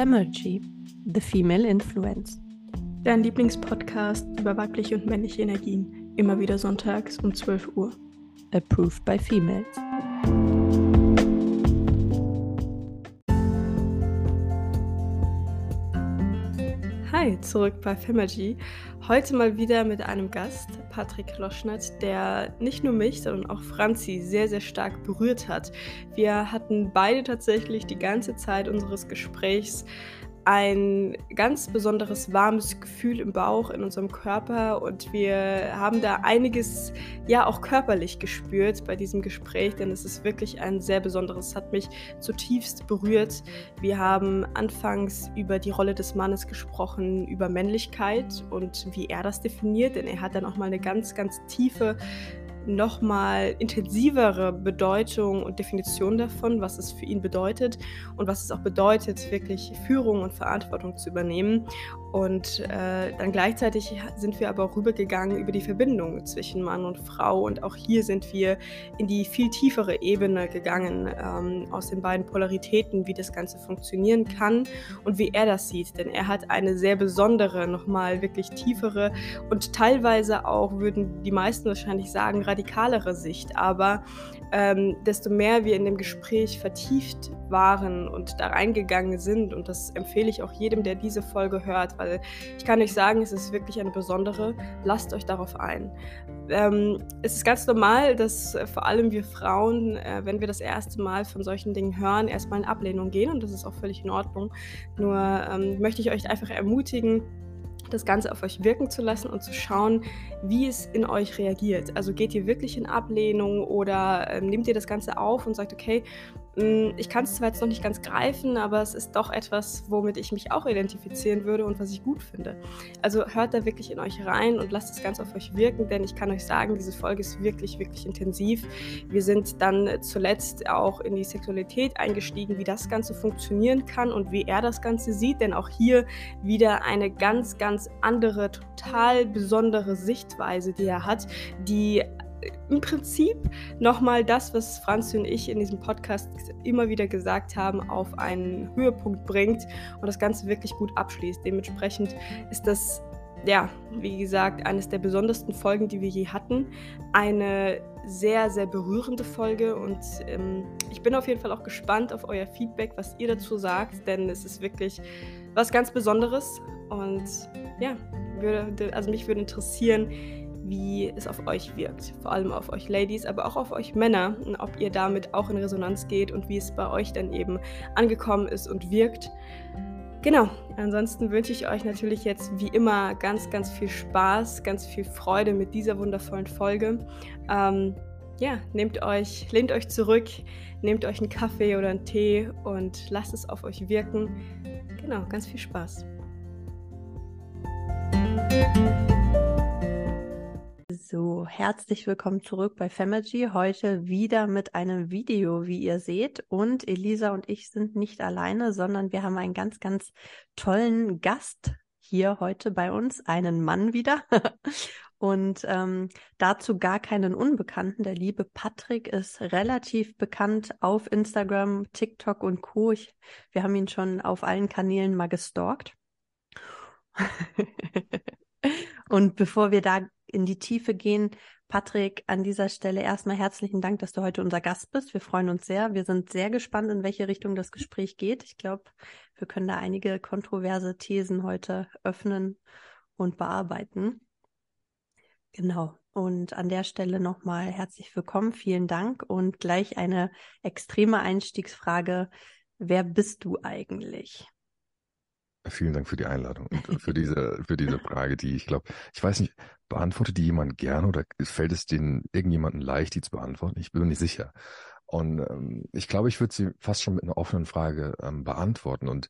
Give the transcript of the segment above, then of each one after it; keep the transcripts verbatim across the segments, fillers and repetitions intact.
Femergy, The Female Influence. Dein Lieblingspodcast über weibliche und männliche Energien, immer wieder sonntags um zwölf Uhr. Approved by Females. Hi, zurück bei Femergy. Heute mal wieder mit einem Gast, Patrick Loschnat, der nicht nur mich, sondern auch Franzi sehr, sehr stark berührt hat. Wir hatten beide tatsächlich die ganze Zeit unseres Gesprächs ein ganz besonderes warmes Gefühl im Bauch, in unserem Körper, und wir haben da einiges ja auch körperlich gespürt bei diesem Gespräch, denn es ist wirklich ein sehr besonderes, hat mich zutiefst berührt. Wir haben anfangs über die Rolle des Mannes gesprochen, über Männlichkeit und wie er das definiert, denn er hat dann auch mal eine ganz, ganz tiefe, nochmal intensivere Bedeutung und Definition davon, was es für ihn bedeutet und was es auch bedeutet, wirklich Führung und Verantwortung zu übernehmen. Und äh, dann gleichzeitig sind wir aber auch rübergegangen über die Verbindung zwischen Mann und Frau, und auch hier sind wir in die viel tiefere Ebene gegangen, ähm, aus den beiden Polaritäten, wie das Ganze funktionieren kann und wie er das sieht, denn er hat eine sehr besondere, nochmal wirklich tiefere und teilweise auch, würden die meisten wahrscheinlich sagen, radikalere Sicht, aber ähm, desto mehr wir in dem Gespräch vertieft waren und da reingegangen sind, und das empfehle ich auch jedem, der diese Folge hört, weil ich kann euch sagen, es ist wirklich eine besondere, lasst euch darauf ein. Ähm, es ist ganz normal, dass äh, vor allem wir Frauen, äh, wenn wir das erste Mal von solchen Dingen hören, erstmal in Ablehnung gehen, und das ist auch völlig in Ordnung. Nur ähm, möchte ich euch einfach ermutigen, das Ganze auf euch wirken zu lassen und zu schauen, wie es in euch reagiert. Also geht ihr wirklich in Ablehnung, oder äh, nehmt ihr das Ganze auf und sagt, okay, mh, ich kann es zwar jetzt noch nicht ganz greifen, aber es ist doch etwas, womit ich mich auch identifizieren würde und was ich gut finde. Also hört da wirklich in euch rein und lasst das Ganze auf euch wirken, denn ich kann euch sagen, diese Folge ist wirklich, wirklich intensiv. Wir sind dann zuletzt auch in die Sexualität eingestiegen, wie das Ganze funktionieren kann und wie er das Ganze sieht, denn auch hier wieder eine ganz, ganz andere, total besondere Sichtweise, die er hat, die im Prinzip nochmal das, was Franzi und ich in diesem Podcast immer wieder gesagt haben, auf einen Höhepunkt bringt und das Ganze wirklich gut abschließt. Dementsprechend ist das, ja, wie gesagt, eines der besondersten Folgen, die wir je hatten. Eine sehr, sehr berührende Folge, und ähm, ich bin auf jeden Fall auch gespannt auf euer Feedback, was ihr dazu sagt, denn es ist wirklich was ganz Besonderes, und ja, würde, also mich würde interessieren, wie es auf euch wirkt, vor allem auf euch Ladies, aber auch auf euch Männer, und ob ihr damit auch in Resonanz geht und wie es bei euch dann eben angekommen ist und wirkt. Genau, ansonsten wünsche ich euch natürlich jetzt wie immer ganz, ganz viel Spaß, ganz viel Freude mit dieser wundervollen Folge. Ähm, ja, nehmt euch, lehnt euch zurück, nehmt euch einen Kaffee oder einen Tee und lasst es auf euch wirken. Genau, ganz viel Spaß. So, herzlich willkommen zurück bei Femergy. Heute wieder mit einem Video, wie ihr seht. Und Elisa und ich sind nicht alleine, sondern wir haben einen ganz, ganz tollen Gast hier heute bei uns. Einen Mann wieder. Und ähm, dazu gar keinen Unbekannten. Der liebe Patrick ist relativ bekannt auf Instagram, TikTok und Co. Ich, wir haben ihn schon auf allen Kanälen mal gestalkt. Und bevor wir da in die Tiefe gehen, Patrick, an dieser Stelle erstmal herzlichen Dank, dass du heute unser Gast bist. Wir freuen uns sehr. Wir sind sehr gespannt, in welche Richtung das Gespräch geht. Ich glaube, wir können da einige kontroverse Thesen heute öffnen und bearbeiten. Genau. Und an der Stelle nochmal herzlich willkommen. Vielen Dank. Und gleich eine extreme Einstiegsfrage. Wer bist du eigentlich? Vielen Dank für die Einladung und für diese, für diese Frage, die ich glaube, ich weiß nicht, beantwortet die jemand gerne oder fällt es den irgendjemandem leicht, die zu beantworten? Ich bin mir nicht sicher. Und ähm, ich glaube, ich würde sie fast schon mit einer offenen Frage ähm, beantworten. Und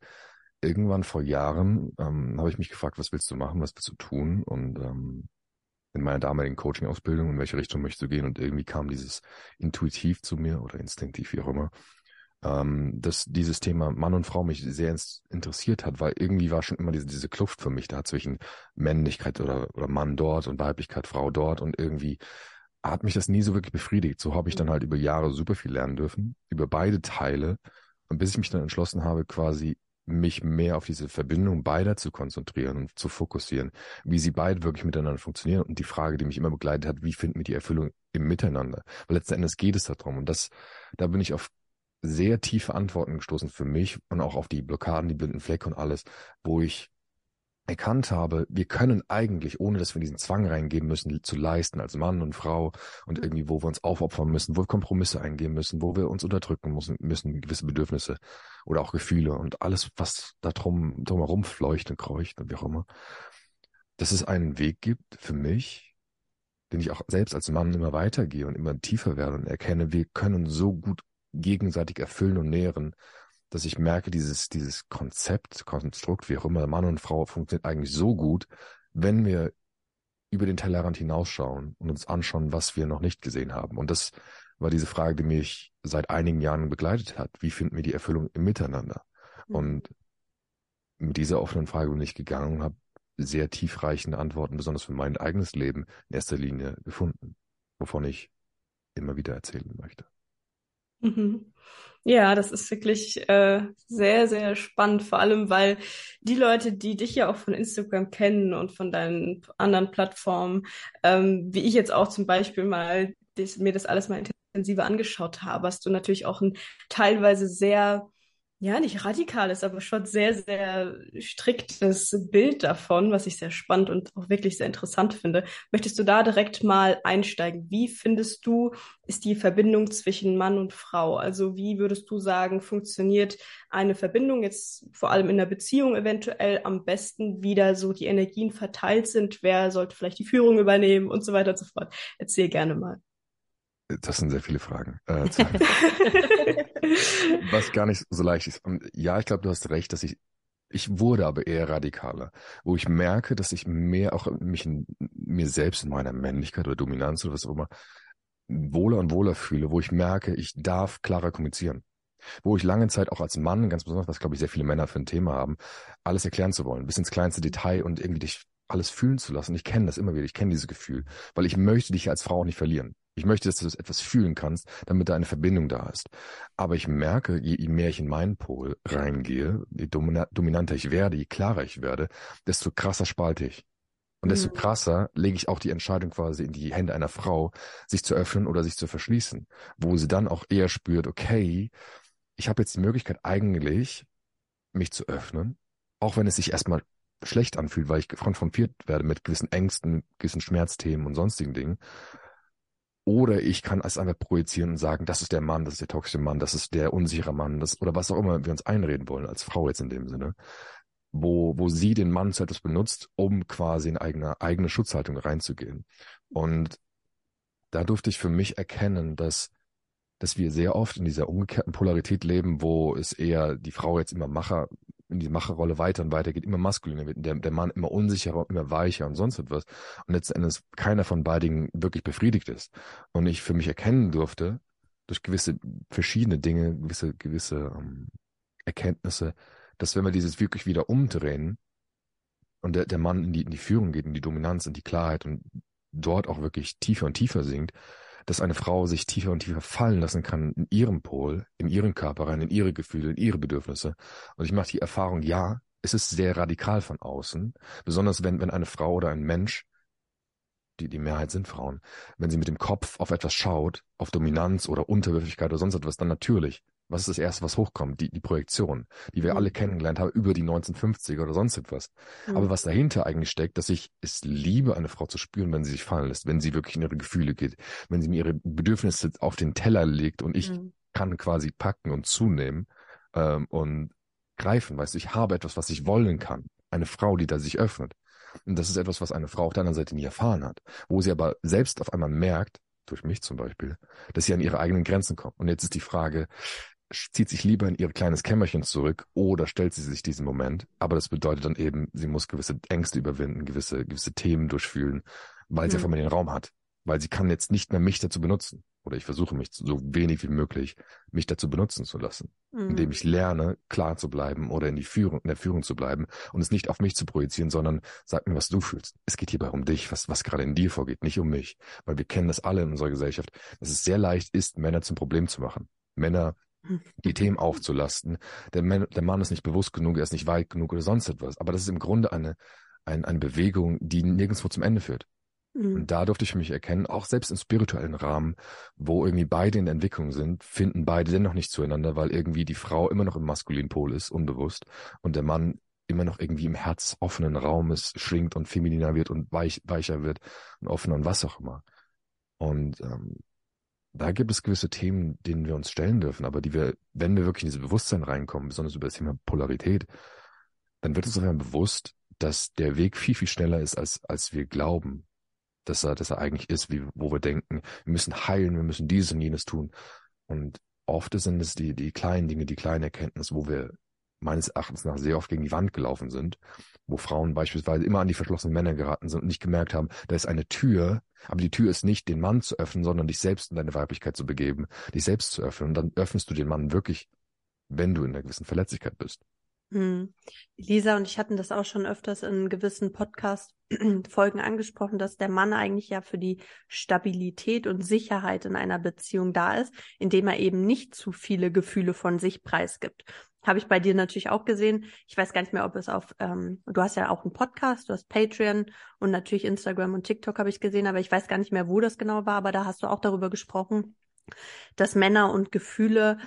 irgendwann vor Jahren ähm, habe ich mich gefragt, was willst du machen, was willst du tun? Und ähm, in meiner damaligen Coaching-Ausbildung, in welche Richtung möchtest du gehen? Und irgendwie kam dieses intuitiv zu mir oder instinktiv, wie auch immer. Ähm, dass dieses Thema Mann und Frau mich sehr ins, interessiert hat, weil irgendwie war schon immer diese, diese Kluft für mich da zwischen Männlichkeit oder, oder Mann dort und Weiblichkeit, Frau dort, und irgendwie hat mich das nie so wirklich befriedigt. So habe ich dann halt über Jahre super viel lernen dürfen, über beide Teile, und bis ich mich dann entschlossen habe, quasi mich mehr auf diese Verbindung beider zu konzentrieren und zu fokussieren, wie sie beide wirklich miteinander funktionieren. Und die Frage, die mich immer begleitet hat, wie finden wir die Erfüllung im Miteinander? Weil letzten Endes geht es darum. Und das, da bin ich auf sehr tiefe Antworten gestoßen für mich und auch auf die Blockaden, die blinden Flecke und alles, wo ich erkannt habe, wir können eigentlich, ohne dass wir diesen Zwang reingeben müssen, zu leisten als Mann und Frau und irgendwie, wo wir uns aufopfern müssen, wo wir Kompromisse eingehen müssen, wo wir uns unterdrücken müssen, müssen gewisse Bedürfnisse oder auch Gefühle und alles, was da drum, drumherum fleucht und kreucht und wie auch immer, dass es einen Weg gibt für mich, den ich auch selbst als Mann immer weitergehe und immer tiefer werde und erkenne, wir können so gut gegenseitig erfüllen und nähren, dass ich merke, dieses dieses Konzept, Konstrukt, wie auch immer, Mann und Frau funktioniert eigentlich so gut, wenn wir über den Tellerrand hinausschauen und uns anschauen, was wir noch nicht gesehen haben. Und das war diese Frage, die mich seit einigen Jahren begleitet hat. Wie finden wir die Erfüllung im Miteinander? Mhm. Und mit dieser offenen Frage bin ich gegangen und habe sehr tiefreichende Antworten, besonders für mein eigenes Leben, in erster Linie gefunden, wovon ich immer wieder erzählen möchte. Ja, das ist wirklich äh, sehr, sehr spannend, vor allem, weil die Leute, die dich ja auch von Instagram kennen und von deinen anderen Plattformen, ähm, wie ich jetzt auch zum Beispiel mal das, mir das alles mal intensiver angeschaut habe, hast du natürlich auch ein teilweise sehr, ja, nicht radikales, aber schon sehr, sehr striktes Bild davon, was ich sehr spannend und auch wirklich sehr interessant finde. Möchtest du da direkt mal einsteigen? Wie findest du, ist die Verbindung zwischen Mann und Frau? Also wie würdest du sagen, funktioniert eine Verbindung jetzt vor allem in der Beziehung eventuell am besten, wie da so die Energien verteilt sind? Wer sollte vielleicht die Führung übernehmen und so weiter und so fort? Erzähl gerne mal. Das sind sehr viele Fragen. Äh, Was gar nicht so leicht ist. Und ja, ich glaube, du hast recht, dass ich, ich wurde aber eher radikaler, wo ich merke, dass ich mehr auch mich in mir selbst, in meiner Männlichkeit oder Dominanz oder was auch immer, wohler und wohler fühle, wo ich merke, ich darf klarer kommunizieren. Wo ich lange Zeit auch als Mann, ganz besonders, was glaube ich sehr viele Männer für ein Thema haben, alles erklären zu wollen, bis ins kleinste Detail und irgendwie dich alles fühlen zu lassen. Ich kenne das immer wieder, ich kenne dieses Gefühl, weil ich möchte dich als Frau auch nicht verlieren. Ich möchte, dass du etwas fühlen kannst, damit da eine Verbindung da ist. Aber ich merke, je mehr ich in meinen Pol reingehe, je dominanter ich werde, je klarer ich werde, desto krasser spalte ich. Und desto krasser lege ich auch die Entscheidung quasi in die Hände einer Frau, sich zu öffnen oder sich zu verschließen. Wo sie dann auch eher spürt, okay, ich habe jetzt die Möglichkeit eigentlich, mich zu öffnen, auch wenn es sich erstmal schlecht anfühlt, weil ich konfrontiert werde mit gewissen Ängsten, gewissen Schmerzthemen und sonstigen Dingen. Oder ich kann es einfach projizieren und sagen, das ist der Mann, das ist der toxische Mann, das ist der unsichere Mann, das oder was auch immer wir uns einreden wollen, als Frau jetzt in dem Sinne, wo, wo sie den Mann zu etwas benutzt, um quasi in eigene, eigene Schutzhaltung reinzugehen. Und da durfte ich für mich erkennen, dass, dass wir sehr oft in dieser umgekehrten Polarität leben, wo es eher die Frau jetzt immer Macher, in die Macherrolle weiter und weiter geht, immer maskuliner wird, der, der Mann immer unsicherer, immer weicher und sonst etwas. Und letzten Endes keiner von beiden wirklich befriedigt ist. Und ich für mich erkennen durfte, durch gewisse verschiedene Dinge, gewisse, gewisse ähm, Erkenntnisse, dass wenn wir dieses wirklich wieder umdrehen und der, der Mann in die, in die Führung geht, in die Dominanz, in die Klarheit und dort auch wirklich tiefer und tiefer sinkt, dass eine Frau sich tiefer und tiefer fallen lassen kann in ihrem Pol, in ihren Körper rein, in ihre Gefühle, in ihre Bedürfnisse. Und ich mache die Erfahrung, ja, es ist sehr radikal von außen, besonders wenn, wenn eine Frau oder ein Mensch, die, die Mehrheit sind Frauen, wenn sie mit dem Kopf auf etwas schaut, auf Dominanz oder Unterwürfigkeit oder sonst etwas, dann natürlich, was ist das Erste, was hochkommt? Die, die Projektion, die wir mhm. alle kennengelernt haben über die neunzehnhundertfünfziger oder sonst etwas. Mhm. Aber was dahinter eigentlich steckt, dass ich es liebe, eine Frau zu spüren, wenn sie sich fallen lässt, wenn sie wirklich in ihre Gefühle geht, wenn sie mir ihre Bedürfnisse auf den Teller legt und ich mhm. kann quasi packen und zunehmen ähm, und greifen. Weißt du, ich habe etwas, was ich wollen kann. Eine Frau, die da sich öffnet. Und das ist etwas, was eine Frau auf der anderen Seite nie erfahren hat, wo sie aber selbst auf einmal merkt, durch mich zum Beispiel, dass sie an ihre eigenen Grenzen kommt. Und jetzt ist die Frage, zieht sich lieber in ihr kleines Kämmerchen zurück oder stellt sie sich diesen Moment. Aber das bedeutet dann eben, sie muss gewisse Ängste überwinden, gewisse gewisse Themen durchfühlen, weil mhm. sie auf einmal den Raum hat. Weil sie kann jetzt nicht mehr mich dazu benutzen. Oder ich versuche mich so wenig wie möglich, mich dazu benutzen zu lassen. Mhm. Indem ich lerne, klar zu bleiben oder in die Führung, in der Führung zu bleiben und es nicht auf mich zu projizieren, sondern sag mir, was du fühlst. Es geht hierbei um dich, was, was gerade in dir vorgeht, nicht um mich. Weil wir kennen das alle in unserer Gesellschaft, dass es sehr leicht ist, Männer zum Problem zu machen. Männer die Themen aufzulasten. Der Mann, der Mann ist nicht bewusst genug, er ist nicht weit genug oder sonst etwas. Aber das ist im Grunde eine, eine, eine Bewegung, die nirgendwo zum Ende führt. Mhm. Und da durfte ich für mich erkennen, auch selbst im spirituellen Rahmen, wo irgendwie beide in der Entwicklung sind, finden beide dennoch nicht zueinander, weil irgendwie die Frau immer noch im maskulinen Pol ist, unbewusst, und der Mann immer noch irgendwie im herzoffenen Raum ist, schwingt und femininer wird und weich, weicher wird und offener und was auch immer. Und ähm, da gibt es gewisse Themen, denen wir uns stellen dürfen, aber die wir, wenn wir wirklich in dieses Bewusstsein reinkommen, besonders über das Thema Polarität, dann wird uns auf einmal bewusst, dass der Weg viel, viel schneller ist, als, als wir glauben, dass er, dass er eigentlich ist, wie, wo wir denken, wir müssen heilen, wir müssen dieses und jenes tun. Und oft sind es die, die kleinen Dinge, die kleinen Erkenntnisse, wo wir meines Erachtens nach sehr oft gegen die Wand gelaufen sind, wo Frauen beispielsweise immer an die verschlossenen Männer geraten sind und nicht gemerkt haben, da ist eine Tür, aber die Tür ist nicht, den Mann zu öffnen, sondern dich selbst in deine Weiblichkeit zu begeben, dich selbst zu öffnen. Und dann öffnest du den Mann wirklich, wenn du in einer gewissen Verletzlichkeit bist. Hm. Elisa und ich hatten das auch schon öfters in gewissen Podcast-Folgen angesprochen, dass der Mann eigentlich ja für die Stabilität und Sicherheit in einer Beziehung da ist, indem er eben nicht zu viele Gefühle von sich preisgibt. Habe ich bei dir natürlich auch gesehen. Ich weiß gar nicht mehr, ob es auf, ähm, du hast ja auch einen Podcast, du hast Patreon und natürlich Instagram und TikTok habe ich gesehen, aber ich weiß gar nicht mehr, wo das genau war, aber da hast du auch darüber gesprochen, dass Männer und Gefühle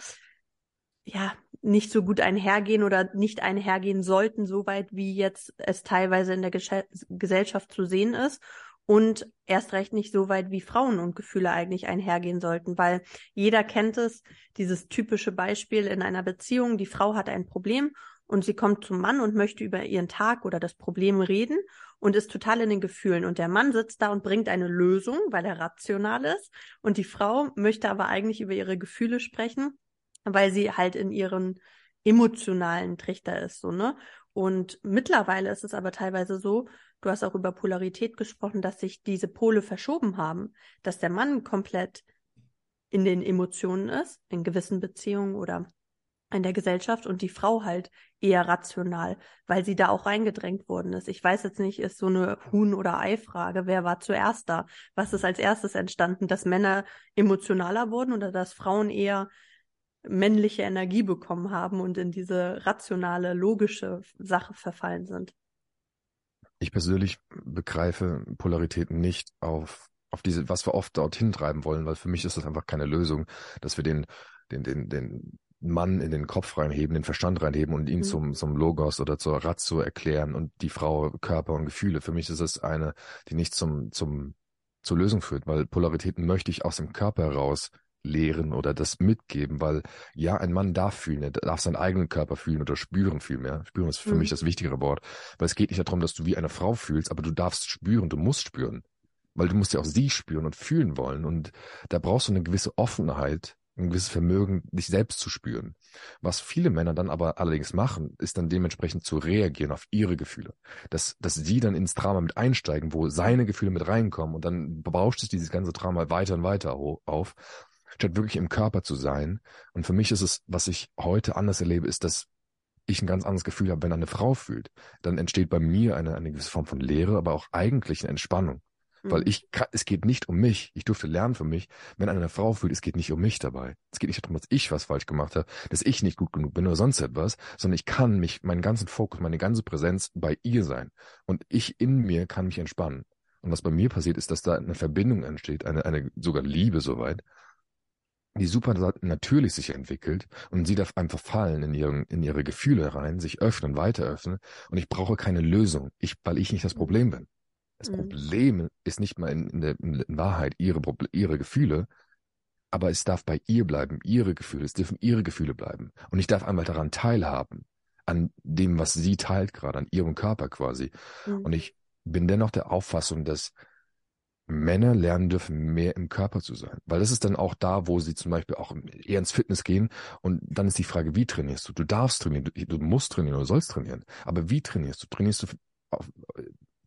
ja nicht so gut einhergehen oder nicht einhergehen sollten, soweit wie jetzt es teilweise in der Gesche- Gesellschaft zu sehen ist. Und erst recht nicht so weit, wie Frauen und Gefühle eigentlich einhergehen sollten, weil jeder kennt es, dieses typische Beispiel in einer Beziehung, die Frau hat ein Problem und sie kommt zum Mann und möchte über ihren Tag oder das Problem reden und ist total in den Gefühlen. Und der Mann sitzt da und bringt eine Lösung, weil er rational ist. Und die Frau möchte aber eigentlich über ihre Gefühle sprechen, weil sie halt in ihren emotionalen Trichter ist, so, ne? Und mittlerweile ist es aber teilweise so, du hast auch über Polarität gesprochen, dass sich diese Pole verschoben haben, dass der Mann komplett in den Emotionen ist, in gewissen Beziehungen oder in der Gesellschaft und die Frau halt eher rational, weil sie da auch reingedrängt worden ist. Ich weiß jetzt nicht, ist so eine Huhn- oder Ei-Frage, wer war zuerst da? Was ist als erstes entstanden, dass Männer emotionaler wurden oder dass Frauen eher männliche Energie bekommen haben und in diese rationale, logische Sache verfallen sind? Ich persönlich begreife Polaritäten nicht auf, auf diese, was wir oft dorthin treiben wollen, weil für mich ist das einfach keine Lösung, dass wir den, den, den, den Mann in den Kopf reinheben, den Verstand reinheben und ihn mhm. zum, zum Logos oder zur Ratio erklären und die Frau Körper und Gefühle. Für mich ist es eine, die nicht zum, zum, zur Lösung führt, weil Polaritäten möchte ich aus dem Körper heraus lehren oder das mitgeben, weil ja, ein Mann darf fühlen, er darf seinen eigenen Körper fühlen oder spüren vielmehr. Spüren ist für mhm. mich das wichtigere Wort, weil es geht nicht darum, dass du wie eine Frau fühlst, aber du darfst spüren, du musst spüren, weil du musst ja auch sie spüren und fühlen wollen und da brauchst du eine gewisse Offenheit, ein gewisses Vermögen, dich selbst zu spüren. Was viele Männer dann aber allerdings machen, ist dann dementsprechend zu reagieren auf ihre Gefühle. Dass, dass sie dann ins Drama mit einsteigen, wo seine Gefühle mit reinkommen und dann bauscht sich dieses ganze Drama weiter und weiter auf, statt wirklich im Körper zu sein. Und für mich ist es, was ich heute anders erlebe, ist, dass ich ein ganz anderes Gefühl habe, wenn eine Frau fühlt. Dann entsteht bei mir eine, eine gewisse Form von Leere, aber auch eigentlich eine Entspannung. Mhm. Weil ich kann, es geht nicht um mich. Ich durfte lernen für mich, wenn eine Frau fühlt, es geht nicht um mich dabei. Es geht nicht darum, dass ich was falsch gemacht habe, dass ich nicht gut genug bin oder sonst etwas, sondern ich kann mich, meinen ganzen Fokus, meine ganze Präsenz bei ihr sein. Und ich in mir kann mich entspannen. Und was bei mir passiert, ist, dass da eine Verbindung entsteht, eine, eine sogar Liebe soweit, die super natürlich sich entwickelt und sie darf einfach fallen in, ihren, in ihre Gefühle rein, sich öffnen, weiter öffnen und ich brauche keine Lösung, ich, weil ich nicht das Problem bin. Das mhm. Problem ist nicht mal in, in, der, in Wahrheit ihre, ihre Gefühle, aber es darf bei ihr bleiben, ihre Gefühle, es dürfen ihre Gefühle bleiben und ich darf einmal daran teilhaben, an dem, was sie teilt gerade, an ihrem Körper quasi. Mhm. Und ich bin dennoch der Auffassung, dass Männer lernen dürfen, mehr im Körper zu sein. Weil das ist dann auch da, wo sie zum Beispiel auch eher ins Fitness gehen. Und dann ist die Frage, wie trainierst du? Du darfst trainieren, du, du musst trainieren oder sollst trainieren. Aber wie trainierst du? Trainierst du, auf,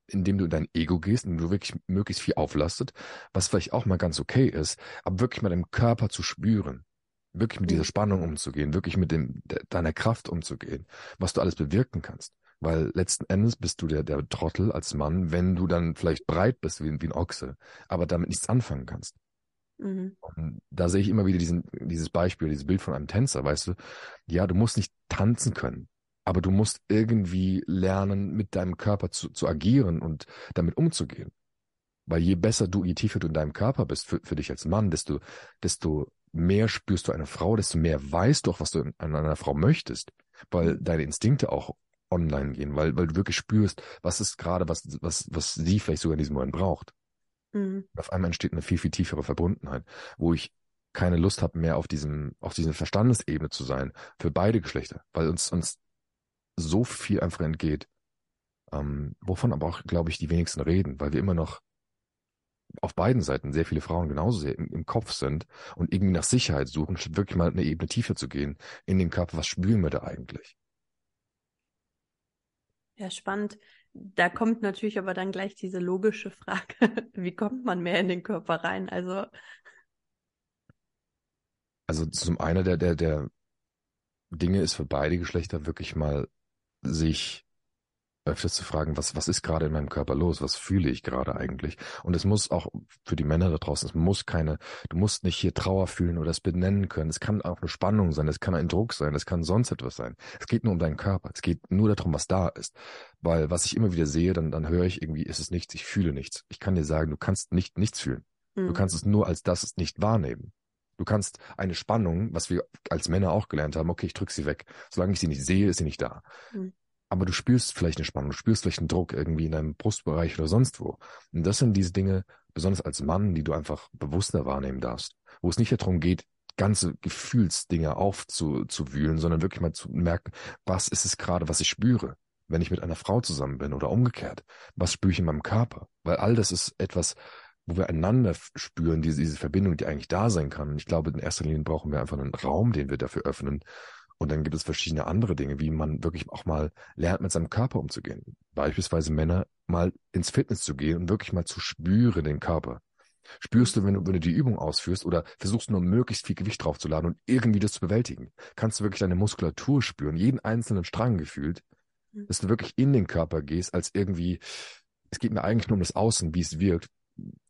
indem du in dein Ego gehst, indem du wirklich möglichst viel auflastet, was vielleicht auch mal ganz okay ist, aber wirklich mal im Körper zu spüren, wirklich mit dieser Spannung umzugehen, wirklich mit dem, de, deiner Kraft umzugehen, was du alles bewirken kannst. Weil letzten Endes bist du der, der Trottel als Mann, wenn du dann vielleicht breit bist wie, wie ein Ochse, aber damit nichts anfangen kannst. Mhm. Und da sehe ich immer wieder diesen, dieses Beispiel, dieses Bild von einem Tänzer, weißt du. Ja, du musst nicht tanzen können, aber du musst irgendwie lernen, mit deinem Körper zu, zu agieren und damit umzugehen. Weil je besser du, je tiefer du in deinem Körper bist, für, für dich als Mann, desto, desto mehr spürst du eine Frau, desto mehr weißt du auch, was du an einer Frau möchtest, weil deine Instinkte auch online gehen, weil, weil du wirklich spürst, was ist gerade, was, was, was sie vielleicht sogar in diesem Moment braucht. Mhm. Auf einmal entsteht eine viel, viel tiefere Verbundenheit, wo ich keine Lust habe, mehr auf diesem, auf diesen Verstandesebene zu sein, für beide Geschlechter, weil uns, uns so viel einfach entgeht, ähm, wovon aber auch, glaube ich, die wenigsten reden, weil wir immer noch auf beiden Seiten sehr viele Frauen genauso sehr im, im Kopf sind und irgendwie nach Sicherheit suchen, statt wirklich mal eine Ebene tiefer zu gehen in den Körper. Was spüren wir da eigentlich? Ja, spannend. Da kommt natürlich aber dann gleich diese logische Frage, wie kommt man mehr in den Körper rein? Also, also zum einen der, der, der Dinge ist für beide Geschlechter wirklich mal sich öfters zu fragen, was, was ist gerade in meinem Körper los? Was fühle ich gerade eigentlich? Und es muss auch für die Männer da draußen, es muss keine, du musst nicht hier Trauer fühlen oder es benennen können. Es kann auch eine Spannung sein, es kann ein Druck sein, es kann sonst etwas sein. Es geht nur um deinen Körper. Es geht nur darum, was da ist. Weil was ich immer wieder sehe, dann, dann höre ich irgendwie, ist es nichts, ich fühle nichts. Ich kann dir sagen, du kannst nicht nichts fühlen. Mhm. Du kannst es nur als das nicht wahrnehmen. Du kannst eine Spannung, was wir als Männer auch gelernt haben, okay, ich drücke sie weg. Solange ich sie nicht sehe, ist sie nicht da. Mhm. Aber du spürst vielleicht eine Spannung, du spürst vielleicht einen Druck irgendwie in deinem Brustbereich oder sonst wo. Und das sind diese Dinge, besonders als Mann, die du einfach bewusster wahrnehmen darfst, wo es nicht darum geht, ganze Gefühlsdinge aufzuwühlen, sondern wirklich mal zu merken, was ist es gerade, was ich spüre, wenn ich mit einer Frau zusammen bin oder umgekehrt, was spüre ich in meinem Körper? Weil all das ist etwas, wo wir einander spüren, diese, diese Verbindung, die eigentlich da sein kann. Und ich glaube, in erster Linie brauchen wir einfach einen Raum, den wir dafür öffnen. Und dann gibt es verschiedene andere Dinge, wie man wirklich auch mal lernt, mit seinem Körper umzugehen. Beispielsweise Männer mal ins Fitness zu gehen und wirklich mal zu spüren den Körper. Spürst du, wenn du, wenn du die Übung ausführst oder versuchst nur möglichst viel Gewicht draufzuladen und irgendwie das zu bewältigen, kannst du wirklich deine Muskulatur spüren, jeden einzelnen Strang gefühlt, dass du wirklich in den Körper gehst, als irgendwie, es geht mir eigentlich nur um das Außen, wie es wirkt,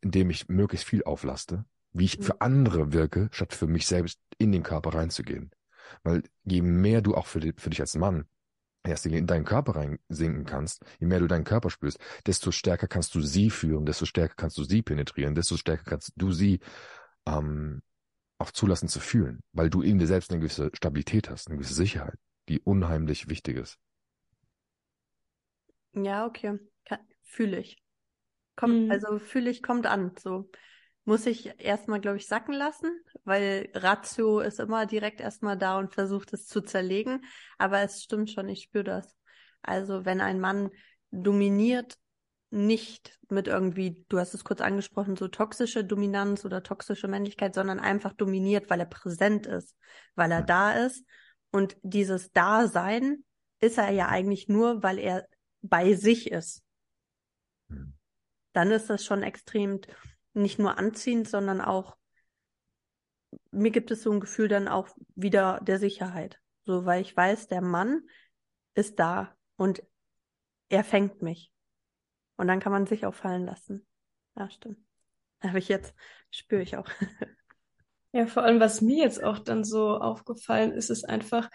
indem ich möglichst viel auflaste, wie ich für andere wirke, statt für mich selbst in den Körper reinzugehen. Weil je mehr du auch für, die, für dich als Mann erst in deinen Körper reinsinken kannst, je mehr du deinen Körper spürst, desto stärker kannst du sie führen, desto stärker kannst du sie penetrieren, desto stärker kannst du sie ähm, auch zulassen zu fühlen, weil du in dir selbst eine gewisse Stabilität hast, eine gewisse Sicherheit, die unheimlich wichtig ist. Ja, okay. Kann, fühle ich. Komm, mhm. Also fühle ich, kommt an, so. Muss ich erstmal, glaube ich, sacken lassen, weil Ratio ist immer direkt erstmal da und versucht es zu zerlegen. Aber es stimmt schon, ich spüre das. Also wenn ein Mann dominiert, nicht mit irgendwie, du hast es kurz angesprochen, so toxische Dominanz oder toxische Männlichkeit, sondern einfach dominiert, weil er präsent ist, weil er da ist. Und dieses Dasein ist er ja eigentlich nur, weil er bei sich ist. Dann ist das schon extrem... nicht nur anziehend, sondern auch, mir gibt es so ein Gefühl dann auch wieder der Sicherheit. So, weil ich weiß, der Mann ist da und er fängt mich. Und dann kann man sich auch fallen lassen. Ja, stimmt. Aber ich jetzt spüre ich auch. Ja, vor allem, was mir jetzt auch dann so aufgefallen ist, ist einfach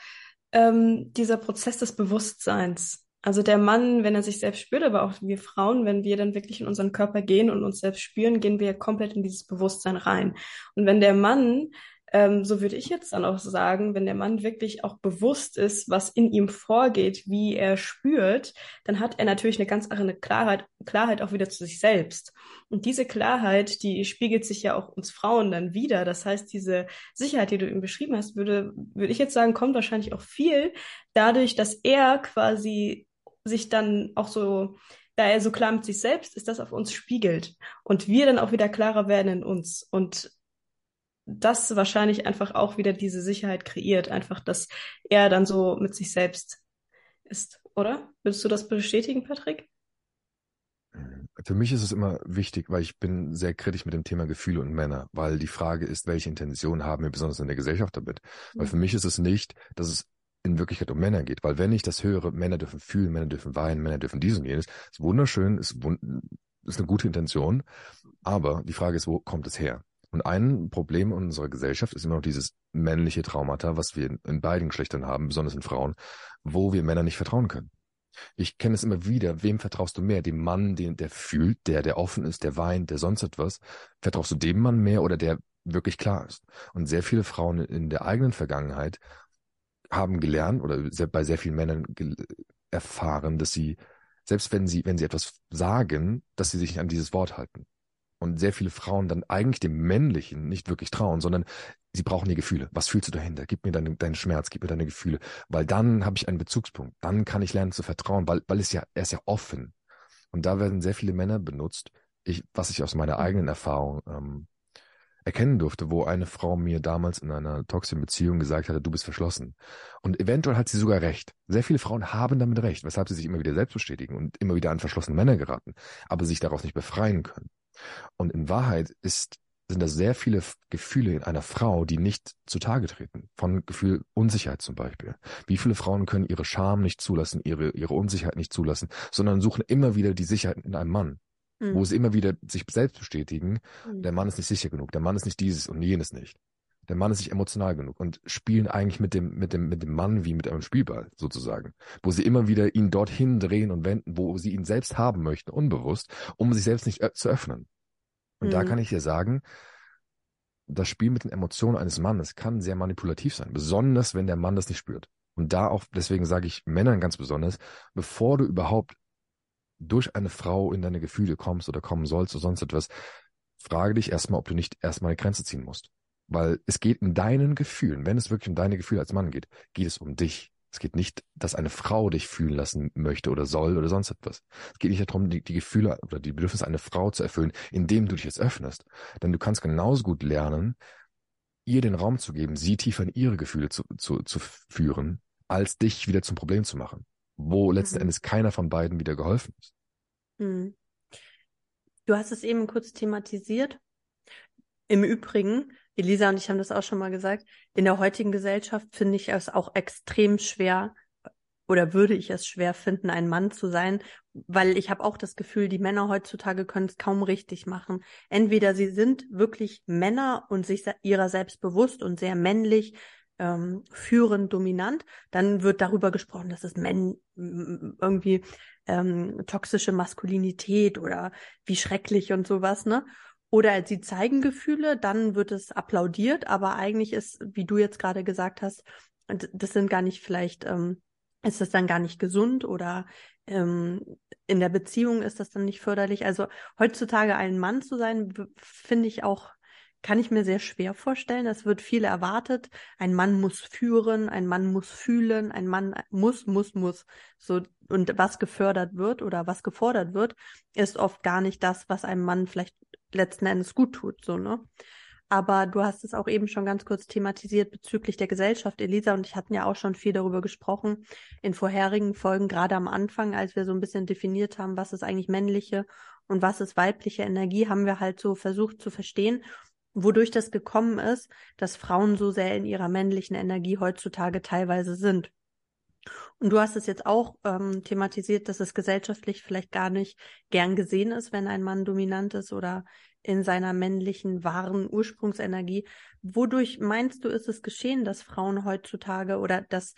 ähm, dieser Prozess des Bewusstseins. Also der Mann, wenn er sich selbst spürt, aber auch wir Frauen, wenn wir dann wirklich in unseren Körper gehen und uns selbst spüren, gehen wir komplett in dieses Bewusstsein rein. Und wenn der Mann, ähm, so würde ich jetzt dann auch sagen, wenn der Mann wirklich auch bewusst ist, was in ihm vorgeht, wie er spürt, dann hat er natürlich eine ganz andere Klarheit, Klarheit auch wieder zu sich selbst. Und diese Klarheit, die spiegelt sich ja auch uns Frauen dann wieder. Das heißt, diese Sicherheit, die du ihm beschrieben hast, würde, würde ich jetzt sagen, kommt wahrscheinlich auch viel dadurch, dass er quasi sich dann auch so, da er so klar mit sich selbst ist, das auf uns spiegelt. Und wir dann auch wieder klarer werden in uns. Und das wahrscheinlich einfach auch wieder diese Sicherheit kreiert. Einfach, dass er dann so mit sich selbst ist, oder? Würdest du das bestätigen, Patrick? Für mich ist es immer wichtig, weil ich bin sehr kritisch mit dem Thema Gefühle und Männer, weil die Frage ist, welche Intention haben wir besonders in der Gesellschaft damit? Weil für mich ist es nicht, dass es in Wirklichkeit um Männer geht, weil wenn ich das höre, Männer dürfen fühlen, Männer dürfen weinen, Männer dürfen dies und jenes, ist wunderschön, ist, wund- ist eine gute Intention, aber die Frage ist, wo kommt es her? Und ein Problem unserer Gesellschaft ist immer noch dieses männliche Traumata, was wir in beiden Geschlechtern haben, besonders in Frauen, wo wir Männer nicht vertrauen können. Ich kenne es immer wieder, wem vertraust du mehr? Dem Mann, den, der fühlt, der, der offen ist, der weint, der sonst etwas. Vertraust du dem Mann mehr oder der wirklich klar ist? Und sehr viele Frauen in der eigenen Vergangenheit haben gelernt oder bei sehr vielen Männern erfahren, dass sie, selbst wenn sie, wenn sie etwas sagen, dass sie sich nicht an dieses Wort halten. Und sehr viele Frauen dann eigentlich dem Männlichen nicht wirklich trauen, sondern sie brauchen die Gefühle. Was fühlst du dahinter? Gib mir deinen, deinen Schmerz, gib mir deine Gefühle, weil dann habe ich einen Bezugspunkt. Dann kann ich lernen zu vertrauen, weil, weil es ja, er ist ja offen. Und da werden sehr viele Männer benutzt, ich, was ich aus meiner eigenen Erfahrung ähm, erkennen durfte, wo eine Frau mir damals in einer toxischen Beziehung gesagt hatte, du bist verschlossen. Und eventuell hat sie sogar recht. Sehr viele Frauen haben damit recht, weshalb sie sich immer wieder selbst bestätigen und immer wieder an verschlossene Männer geraten, aber sich daraus nicht befreien können. Und in Wahrheit ist, sind das sehr viele Gefühle in einer Frau, die nicht zutage treten. Von Gefühl Unsicherheit zum Beispiel. Wie viele Frauen können ihre Scham nicht zulassen, ihre, ihre Unsicherheit nicht zulassen, sondern suchen immer wieder die Sicherheit in einem Mann. Mhm. Wo sie immer wieder sich selbst bestätigen, mhm. der Mann ist nicht sicher genug, der Mann ist nicht dieses und jenes nicht. Der Mann ist nicht emotional genug und spielen eigentlich mit dem, mit dem, mit dem Mann wie mit einem Spielball sozusagen, wo sie immer wieder ihn dorthin drehen und wenden, wo sie ihn selbst haben möchten, unbewusst, um sich selbst nicht zu öffnen. Und mhm. da kann ich dir sagen, das Spiel mit den Emotionen eines Mannes kann sehr manipulativ sein, besonders wenn der Mann das nicht spürt. Und da auch, deswegen sage ich Männern ganz besonders, bevor du überhaupt durch eine Frau in deine Gefühle kommst oder kommen sollst oder sonst etwas, frage dich erstmal, ob du nicht erstmal eine Grenze ziehen musst. Weil es geht um deinen Gefühlen, wenn es wirklich um deine Gefühle als Mann geht, geht es um dich. Es geht nicht, dass eine Frau dich fühlen lassen möchte oder soll oder sonst etwas. Es geht nicht darum, die, die Gefühle oder die Bedürfnisse einer Frau zu erfüllen, indem du dich jetzt öffnest. Denn du kannst genauso gut lernen, ihr den Raum zu geben, sie tiefer in ihre Gefühle zu, zu, zu führen, als dich wieder zum Problem zu machen, wo letzten mhm. Endes keiner von beiden wieder geholfen ist. Mhm. Du hast es eben kurz thematisiert. Im Übrigen, Elisa und ich haben das auch schon mal gesagt, in der heutigen Gesellschaft finde ich es auch extrem schwer oder würde ich es schwer finden, ein Mann zu sein, weil ich habe auch das Gefühl, die Männer heutzutage können es kaum richtig machen. Entweder sie sind wirklich Männer und sich ihrer selbst bewusst und sehr männlich, ähm, führend, dominant, dann wird darüber gesprochen, dass es Men- irgendwie ähm, toxische Maskulinität oder wie schrecklich und sowas, ne? Oder sie zeigen Gefühle, dann wird es applaudiert, aber eigentlich ist, wie du jetzt gerade gesagt hast, das sind gar nicht vielleicht, ähm, ist das dann gar nicht gesund oder ähm, in der Beziehung ist das dann nicht förderlich. Also heutzutage ein Mann zu sein, finde ich auch, kann ich mir sehr schwer vorstellen. Es wird viel erwartet. Ein Mann muss führen, ein Mann muss fühlen, ein Mann muss, muss, muss. So, und was gefördert wird oder was gefordert wird, ist oft gar nicht das, was einem Mann vielleicht letzten Endes gut tut, so, ne? Aber du hast es auch eben schon ganz kurz thematisiert bezüglich der Gesellschaft. Elisa und ich hatten ja auch schon viel darüber gesprochen in vorherigen Folgen, gerade am Anfang, als wir so ein bisschen definiert haben, was ist eigentlich männliche und was ist weibliche Energie, haben wir halt so versucht zu verstehen, wodurch das gekommen ist, dass Frauen so sehr in ihrer männlichen Energie heutzutage teilweise sind. Und du hast es jetzt auch ähm, thematisiert, dass es gesellschaftlich vielleicht gar nicht gern gesehen ist, wenn ein Mann dominant ist oder in seiner männlichen, wahren Ursprungsenergie. Wodurch meinst du, ist es geschehen, dass Frauen heutzutage oder dass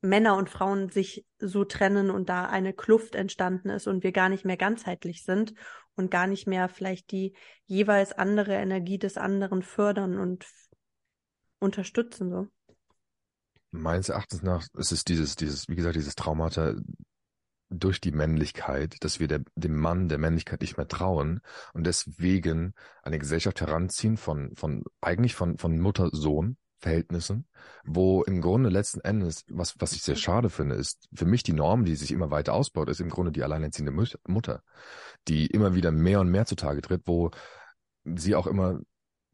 Männer und Frauen sich so trennen und da eine Kluft entstanden ist und wir gar nicht mehr ganzheitlich sind und gar nicht mehr vielleicht die jeweils andere Energie des anderen fördern und f- unterstützen, so? Meines Erachtens nach ist es dieses, dieses, wie gesagt, dieses Traumata durch die Männlichkeit, dass wir der, dem Mann der Männlichkeit nicht mehr trauen und deswegen eine Gesellschaft heranziehen von, von eigentlich von, von Mutter-Sohn-Verhältnissen, wo im Grunde letzten Endes, was, was ich sehr schade finde, ist für mich die Norm, die sich immer weiter ausbaut, ist im Grunde die alleinerziehende Mutter, die immer wieder mehr und mehr zutage tritt, wo sie auch immer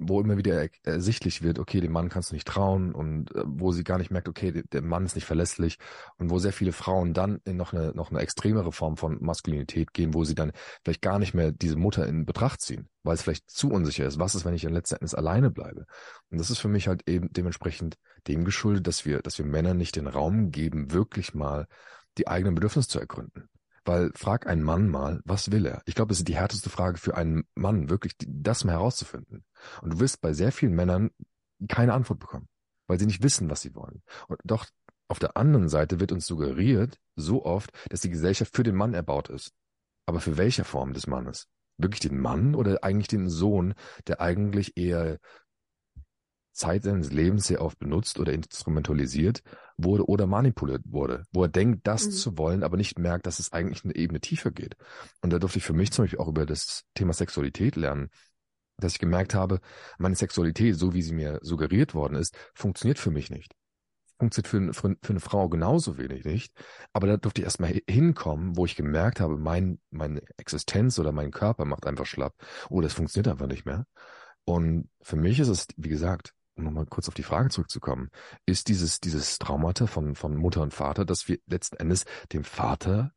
wo immer wieder ersichtlich wird, okay, dem Mann kannst du nicht trauen und wo sie gar nicht merkt, okay, der Mann ist nicht verlässlich und wo sehr viele Frauen dann in noch eine, noch eine extremere Form von Maskulinität gehen, wo sie dann vielleicht gar nicht mehr diese Mutter in Betracht ziehen, weil es vielleicht zu unsicher ist. Was ist, wenn ich dann letzten Endes alleine bleibe? Und das ist für mich halt eben dementsprechend dem geschuldet, dass wir, dass wir Männern nicht den Raum geben, wirklich mal die eigenen Bedürfnisse zu ergründen. Weil frag einen Mann mal, was will er? Ich glaube, es ist die härteste Frage für einen Mann, wirklich das mal herauszufinden. Und du wirst bei sehr vielen Männern keine Antwort bekommen, weil sie nicht wissen, was sie wollen. Und doch auf der anderen Seite wird uns suggeriert, so oft, dass die Gesellschaft für den Mann erbaut ist. Aber für welche Form des Mannes? Wirklich den Mann oder eigentlich den Sohn, der eigentlich eher Zeit seines Lebens sehr oft benutzt oder instrumentalisiert wurde oder manipuliert wurde, wo er denkt, das mhm. zu wollen, aber nicht merkt, dass es eigentlich eine Ebene tiefer geht. Und da durfte ich für mich zum Beispiel auch über das Thema Sexualität lernen, dass ich gemerkt habe, meine Sexualität, so wie sie mir suggeriert worden ist, funktioniert für mich nicht. Funktioniert für, für, für eine Frau genauso wenig nicht. Aber da durfte ich erstmal hinkommen, wo ich gemerkt habe, mein, meine Existenz oder mein Körper macht einfach schlapp. Oh, das funktioniert einfach nicht mehr. Und für mich ist es, wie gesagt, um nochmal kurz auf die Frage zurückzukommen, ist dieses, dieses Traumata von, von Mutter und Vater, dass wir letzten Endes dem Vater,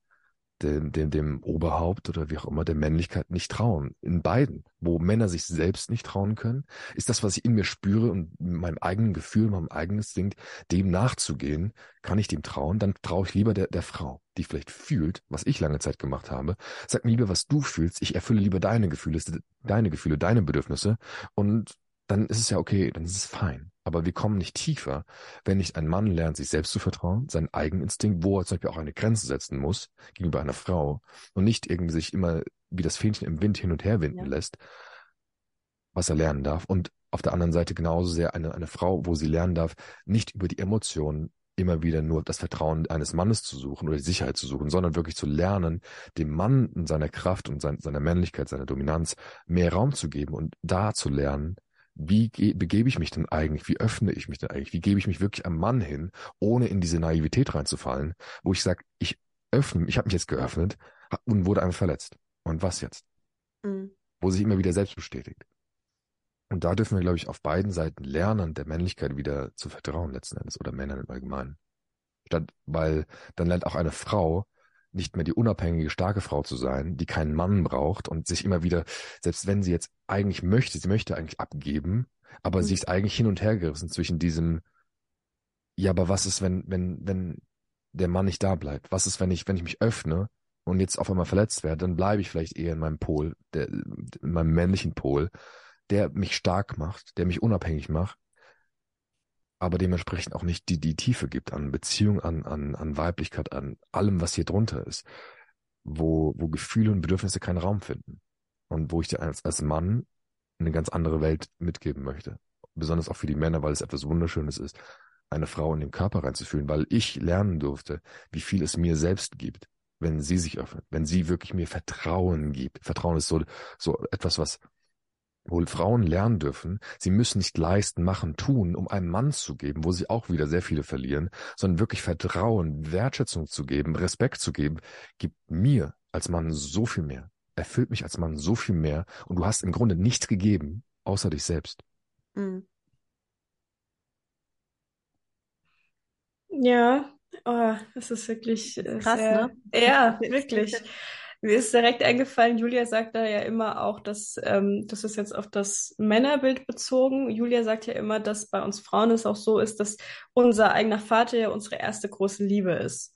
dem, dem, dem Oberhaupt oder wie auch immer, der Männlichkeit nicht trauen. In beiden, wo Männer sich selbst nicht trauen können, ist das, was ich in mir spüre und meinem eigenen Gefühl, meinem eigenen Instinkt, dem nachzugehen, kann ich dem trauen, dann traue ich lieber der, der Frau, die vielleicht fühlt, was ich lange Zeit gemacht habe. Sag mir lieber, was du fühlst, ich erfülle lieber deine Gefühle, deine Gefühle, deine Bedürfnisse und dann ist es ja okay, dann ist es fein. Aber wir kommen nicht tiefer, wenn nicht ein Mann lernt, sich selbst zu vertrauen, seinen eigenen Instinkt, wo er zum Beispiel auch eine Grenze setzen muss gegenüber einer Frau und nicht irgendwie sich immer wie das Fähnchen im Wind hin und her winden ja. lässt, was er lernen darf. Und auf der anderen Seite genauso sehr eine, eine Frau, wo sie lernen darf, nicht über die Emotionen immer wieder nur das Vertrauen eines Mannes zu suchen oder die Sicherheit zu suchen, sondern wirklich zu lernen, dem Mann in seiner Kraft und sein, seiner Männlichkeit, seiner Dominanz mehr Raum zu geben und da zu lernen, wie ge- begebe ich mich denn eigentlich, wie öffne ich mich denn eigentlich, wie gebe ich mich wirklich am Mann hin, ohne in diese Naivität reinzufallen, wo ich sage, ich öffne, ich habe mich jetzt geöffnet und wurde einfach verletzt. Und was jetzt? Mhm. Wo sich immer wieder selbst bestätigt. Und da dürfen wir, glaube ich, auf beiden Seiten lernen, der Männlichkeit wieder zu vertrauen letzten Endes oder Männern im Allgemeinen. Statt, weil dann lernt auch eine Frau, nicht mehr die unabhängige, starke Frau zu sein, die keinen Mann braucht und sich immer wieder, selbst wenn sie jetzt eigentlich möchte, sie möchte eigentlich abgeben, aber mhm. sie ist eigentlich hin und her gerissen zwischen diesem, ja, aber was ist, wenn, wenn, wenn der Mann nicht da bleibt? Was ist, wenn ich, wenn ich mich öffne und jetzt auf einmal verletzt werde, dann bleibe ich vielleicht eher in meinem Pol, der, in meinem männlichen Pol, der mich stark macht, der mich unabhängig macht, aber dementsprechend auch nicht die, die Tiefe gibt an Beziehung, an, an, an Weiblichkeit, an allem, was hier drunter ist, wo, wo Gefühle und Bedürfnisse keinen Raum finden und wo ich dir als, als Mann eine ganz andere Welt mitgeben möchte. Besonders auch für die Männer, weil es etwas Wunderschönes ist, eine Frau in den Körper reinzufühlen, weil ich lernen durfte, wie viel es mir selbst gibt, wenn sie sich öffnet, wenn sie wirklich mir Vertrauen gibt. Vertrauen ist so, so etwas, was wo Frauen lernen dürfen, sie müssen nicht leisten, machen, tun, um einem Mann zu geben, wo sie auch wieder sehr viele verlieren, sondern wirklich Vertrauen, Wertschätzung zu geben, Respekt zu geben, gibt mir als Mann so viel mehr, erfüllt mich als Mann so viel mehr und du hast im Grunde nichts gegeben, außer dich selbst. Mhm. Ja, oh, das ist wirklich krass, sehr, ne? Ja, wirklich. Mir ist direkt eingefallen, Julia sagt da ja immer auch, dass ähm, das ist jetzt auf das Männerbild bezogen. Julia sagt ja immer, dass bei uns Frauen es auch so ist, dass unser eigener Vater ja unsere erste große Liebe ist.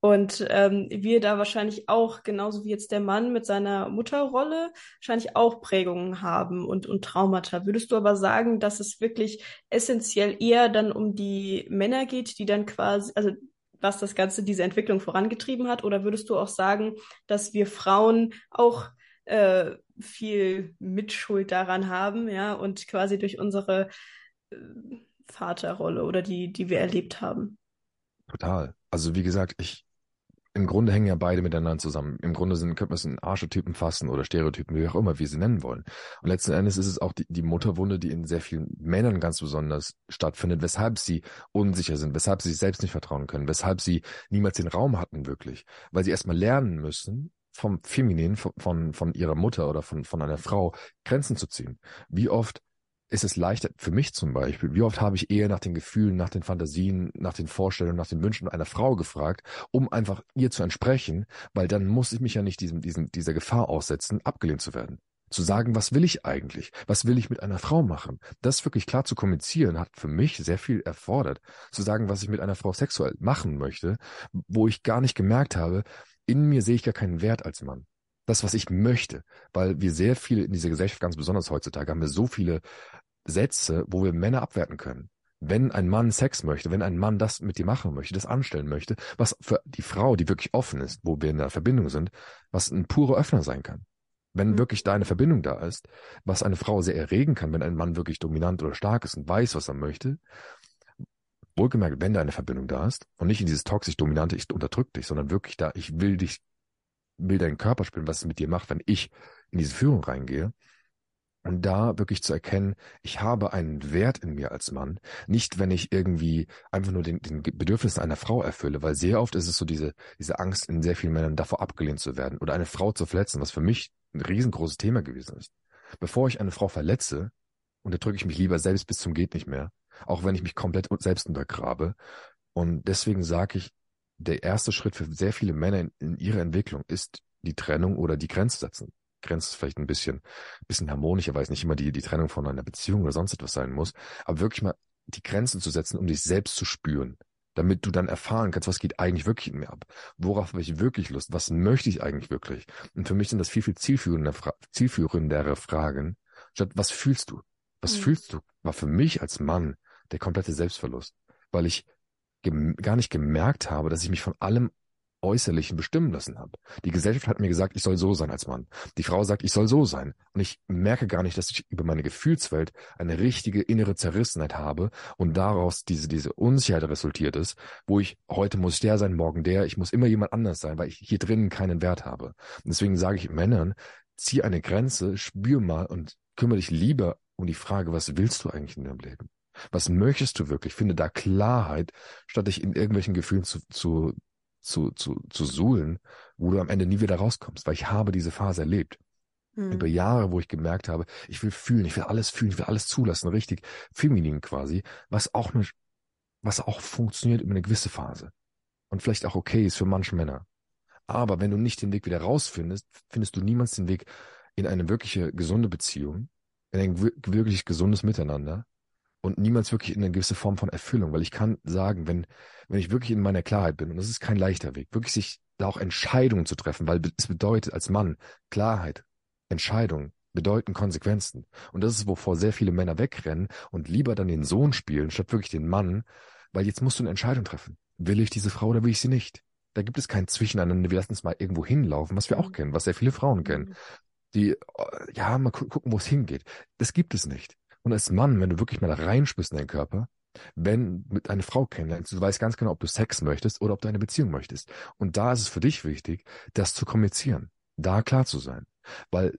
Und ähm, wir da wahrscheinlich auch, genauso wie jetzt der Mann mit seiner Mutterrolle, wahrscheinlich auch Prägungen haben und, und Traumata. Würdest du aber sagen, dass es wirklich essentiell eher dann um die Männer geht, die dann quasi, also was das Ganze, diese Entwicklung vorangetrieben hat? Oder würdest du auch sagen, dass wir Frauen auch äh, viel Mitschuld daran haben, ja, und quasi durch unsere äh, Vaterrolle oder die, die wir erlebt haben? Total. Also wie gesagt, ich im Grunde hängen ja beide miteinander zusammen. Im Grunde sind, könnte man es in Archetypen fassen oder Stereotypen, wie auch immer, wie sie nennen wollen. Und letzten Endes ist es auch die, die Mutterwunde, die in sehr vielen Männern ganz besonders stattfindet, weshalb sie unsicher sind, weshalb sie sich selbst nicht vertrauen können, weshalb sie niemals den Raum hatten wirklich. Weil sie erstmal lernen müssen, vom Feminin, von, von, von ihrer Mutter oder von, von einer Frau Grenzen zu ziehen. Wie oft ist es leichter, für mich zum Beispiel, wie oft habe ich eher nach den Gefühlen, nach den Fantasien, nach den Vorstellungen, nach den Wünschen einer Frau gefragt, um einfach ihr zu entsprechen, weil dann muss ich mich ja nicht diesem, diesem, dieser Gefahr aussetzen, abgelehnt zu werden. Zu sagen, was will ich eigentlich? Was will ich mit einer Frau machen? Das wirklich klar zu kommunizieren, hat für mich sehr viel erfordert. Zu sagen, was ich mit einer Frau sexuell machen möchte, wo ich gar nicht gemerkt habe, in mir sehe ich gar keinen Wert als Mann. Das, was ich möchte, weil wir sehr viele in dieser Gesellschaft, ganz besonders heutzutage, haben wir so viele Sätze, wo wir Männer abwerten können. Wenn ein Mann Sex möchte, wenn ein Mann das mit dir machen möchte, das anstellen möchte, was für die Frau, die wirklich offen ist, wo wir in der Verbindung sind, was ein purer Öffner sein kann. Wenn wirklich deine Verbindung da ist, was eine Frau sehr erregen kann, wenn ein Mann wirklich dominant oder stark ist und weiß, was er möchte, wohlgemerkt, wenn da eine Verbindung da ist und nicht in dieses toxisch-dominante, ich unterdrück dich, sondern wirklich da, ich will dich, will deinen Körper spüren, was es mit dir macht, wenn ich in diese Führung reingehe. Und da wirklich zu erkennen, ich habe einen Wert in mir als Mann. Nicht, wenn ich irgendwie einfach nur den, den Bedürfnissen einer Frau erfülle, weil sehr oft ist es so diese, diese Angst in sehr vielen Männern, davor abgelehnt zu werden oder eine Frau zu verletzen, was für mich ein riesengroßes Thema gewesen ist. Bevor ich eine Frau verletze, unterdrücke ich mich lieber selbst bis zum geht nicht mehr, auch wenn ich mich komplett selbst untergrabe. Und deswegen sage ich, der erste Schritt für sehr viele Männer in, in ihrer Entwicklung ist die Trennung oder die Grenze setzen. Grenze ist vielleicht ein bisschen, bisschen harmonischer, weil es nicht immer die, die Trennung von einer Beziehung oder sonst etwas sein muss, aber wirklich mal die Grenzen zu setzen, um dich selbst zu spüren, damit du dann erfahren kannst, was geht eigentlich wirklich in mir ab, worauf habe ich wirklich Lust, was möchte ich eigentlich wirklich? Und für mich sind das viel, viel zielführender, zielführendere Fragen, statt was fühlst du? Was mhm. fühlst du? War für mich als Mann der komplette Selbstverlust, weil ich gar nicht gemerkt habe, dass ich mich von allem Äußerlichen bestimmen lassen habe. Die Gesellschaft hat mir gesagt, ich soll so sein als Mann. Die Frau sagt, ich soll so sein. Und ich merke gar nicht, dass ich über meine Gefühlswelt eine richtige innere Zerrissenheit habe und daraus diese, diese Unsicherheit resultiert ist, wo ich heute muss der sein, morgen der, ich muss immer jemand anders sein, weil ich hier drinnen keinen Wert habe. Und deswegen sage ich Männern, zieh eine Grenze, spür mal und kümmere dich lieber um die Frage, was willst du eigentlich in deinem Leben? Was möchtest du wirklich? Finde da Klarheit, statt dich in irgendwelchen Gefühlen zu, zu Zu, zu, zu suhlen, wo du am Ende nie wieder rauskommst, weil ich habe diese Phase erlebt. Hm. Über Jahre, wo ich gemerkt habe, ich will fühlen, ich will alles fühlen, ich will alles zulassen, richtig feminin quasi, was auch eine, was auch funktioniert über eine gewisse Phase und vielleicht auch okay ist für manche Männer. Aber wenn du nicht den Weg wieder rausfindest, findest du niemals den Weg in eine wirkliche gesunde Beziehung, in ein wirklich gesundes Miteinander. Und niemals wirklich in eine gewisse Form von Erfüllung, weil ich kann sagen, wenn wenn ich wirklich in meiner Klarheit bin, und das ist kein leichter Weg, wirklich sich da auch Entscheidungen zu treffen, weil es bedeutet als Mann, Klarheit, Entscheidungen bedeuten Konsequenzen. Und das ist, wovor sehr viele Männer wegrennen und lieber dann den Sohn spielen, statt wirklich den Mann, weil jetzt musst du eine Entscheidung treffen. Will ich diese Frau oder will ich sie nicht? Da gibt es kein Zwischeneinander, wir lassen es mal irgendwo hinlaufen, was wir auch kennen, was sehr viele Frauen kennen, die, ja, mal gu- gucken, wo es hingeht. Das gibt es nicht. Und als Mann, wenn du wirklich mal da reinspürst in deinen Körper, wenn mit einer Frau kennenlernst, du weißt ganz genau, ob du Sex möchtest oder ob du eine Beziehung möchtest. Und da ist es für dich wichtig, das zu kommunizieren, da klar zu sein. Weil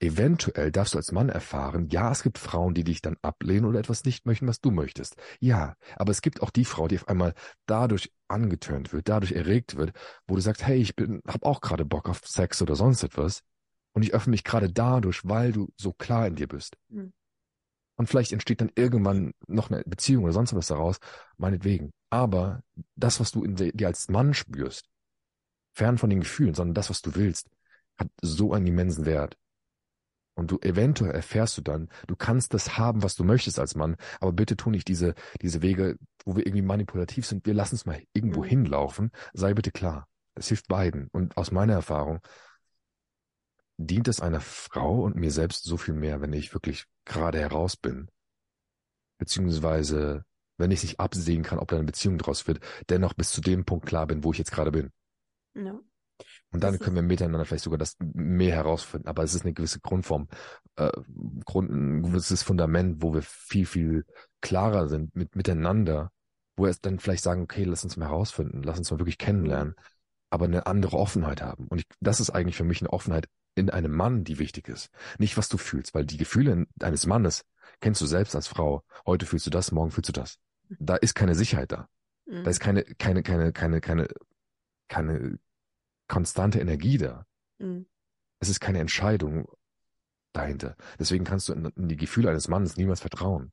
eventuell darfst du als Mann erfahren, ja, es gibt Frauen, die dich dann ablehnen oder etwas nicht möchten, was du möchtest. Ja, aber es gibt auch die Frau, die auf einmal dadurch angetönt wird, dadurch erregt wird, wo du sagst, hey, ich bin, hab auch gerade Bock auf Sex oder sonst etwas. Und ich öffne mich gerade dadurch, weil du so klar in dir bist. Mhm. Und vielleicht entsteht dann irgendwann noch eine Beziehung oder sonst was daraus, meinetwegen. Aber das, was du in dir als Mann spürst, fern von den Gefühlen, sondern das, was du willst, hat so einen immensen Wert. Und du eventuell erfährst du dann, du kannst das haben, was du möchtest als Mann, aber bitte tu nicht diese, diese Wege, wo wir irgendwie manipulativ sind. Wir lassen es mal irgendwo hinlaufen. Sei bitte klar. Es hilft beiden. Und aus meiner Erfahrung dient es einer Frau und mir selbst so viel mehr, wenn ich wirklich gerade heraus bin, beziehungsweise wenn ich nicht absehen kann, ob da eine Beziehung draus wird, dennoch bis zu dem Punkt klar bin, wo ich jetzt gerade bin. No. Und dann das können wir miteinander vielleicht sogar das mehr herausfinden, aber es ist eine gewisse Grundform, äh, Grund, ein gewisses Fundament, wo wir viel, viel klarer sind mit miteinander, wo wir dann vielleicht sagen, okay, lass uns mal herausfinden, lass uns mal wirklich kennenlernen, aber eine andere Offenheit haben. Und ich, das ist eigentlich für mich eine Offenheit in einem Mann, die wichtig ist. Nicht, was du fühlst, weil die Gefühle eines Mannes kennst du selbst als Frau. Heute fühlst du das, morgen fühlst du das. Da ist keine Sicherheit da. Mhm. Da ist keine, keine, keine, keine, keine, keine konstante Energie da. Mhm. Es ist keine Entscheidung dahinter. Deswegen kannst du in, in die Gefühle eines Mannes niemals vertrauen.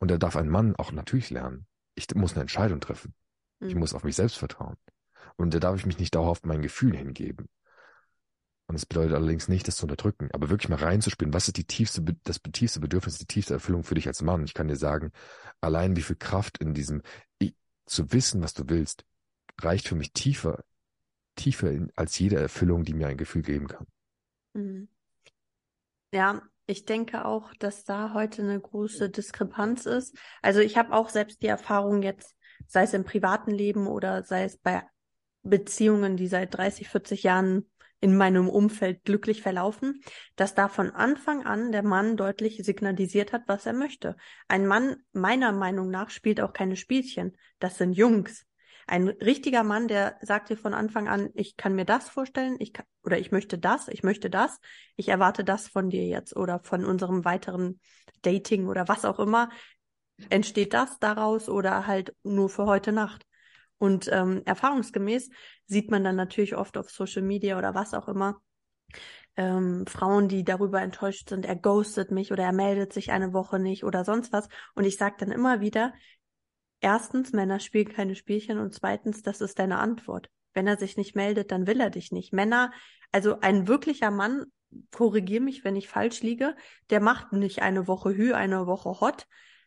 Und da darf ein Mann auch natürlich lernen. Ich muss eine Entscheidung treffen. Mhm. Ich muss auf mich selbst vertrauen. Und da darf ich mich nicht dauerhaft meinen Gefühlen hingeben. Und das bedeutet allerdings nicht, das zu unterdrücken, aber wirklich mal reinzuspielen, was ist die tiefste, das tiefste Bedürfnis, die tiefste Erfüllung für dich als Mann? Ich kann dir sagen, allein wie viel Kraft in diesem, zu wissen, was du willst, reicht für mich tiefer tiefer in, als jede Erfüllung, die mir ein Gefühl geben kann. Ja, ich denke auch, dass da heute eine große Diskrepanz ist. Also ich habe auch selbst die Erfahrung jetzt, sei es im privaten Leben oder sei es bei Beziehungen, die seit dreißig, vierzig Jahren in meinem Umfeld glücklich verlaufen, dass da von Anfang an der Mann deutlich signalisiert hat, was er möchte. Ein Mann, meiner Meinung nach, spielt auch keine Spielchen. Das sind Jungs. Ein richtiger Mann, der sagt dir von Anfang an, ich kann mir das vorstellen, ich kann, oder ich möchte das, ich möchte das, ich erwarte das von dir jetzt oder von unserem weiteren Dating oder was auch immer, entsteht das daraus oder halt nur für heute Nacht. Und ähm, erfahrungsgemäß sieht man dann natürlich oft auf Social Media oder was auch immer, ähm, Frauen, die darüber enttäuscht sind, er ghostet mich oder er meldet sich eine Woche nicht oder sonst was. Und ich sage dann immer wieder, erstens, Männer spielen keine Spielchen und zweitens, das ist deine Antwort. Wenn er sich nicht meldet, dann will er dich nicht. Männer, also ein wirklicher Mann, korrigiere mich, wenn ich falsch liege, der macht nicht eine Woche Hü, eine Woche Hot.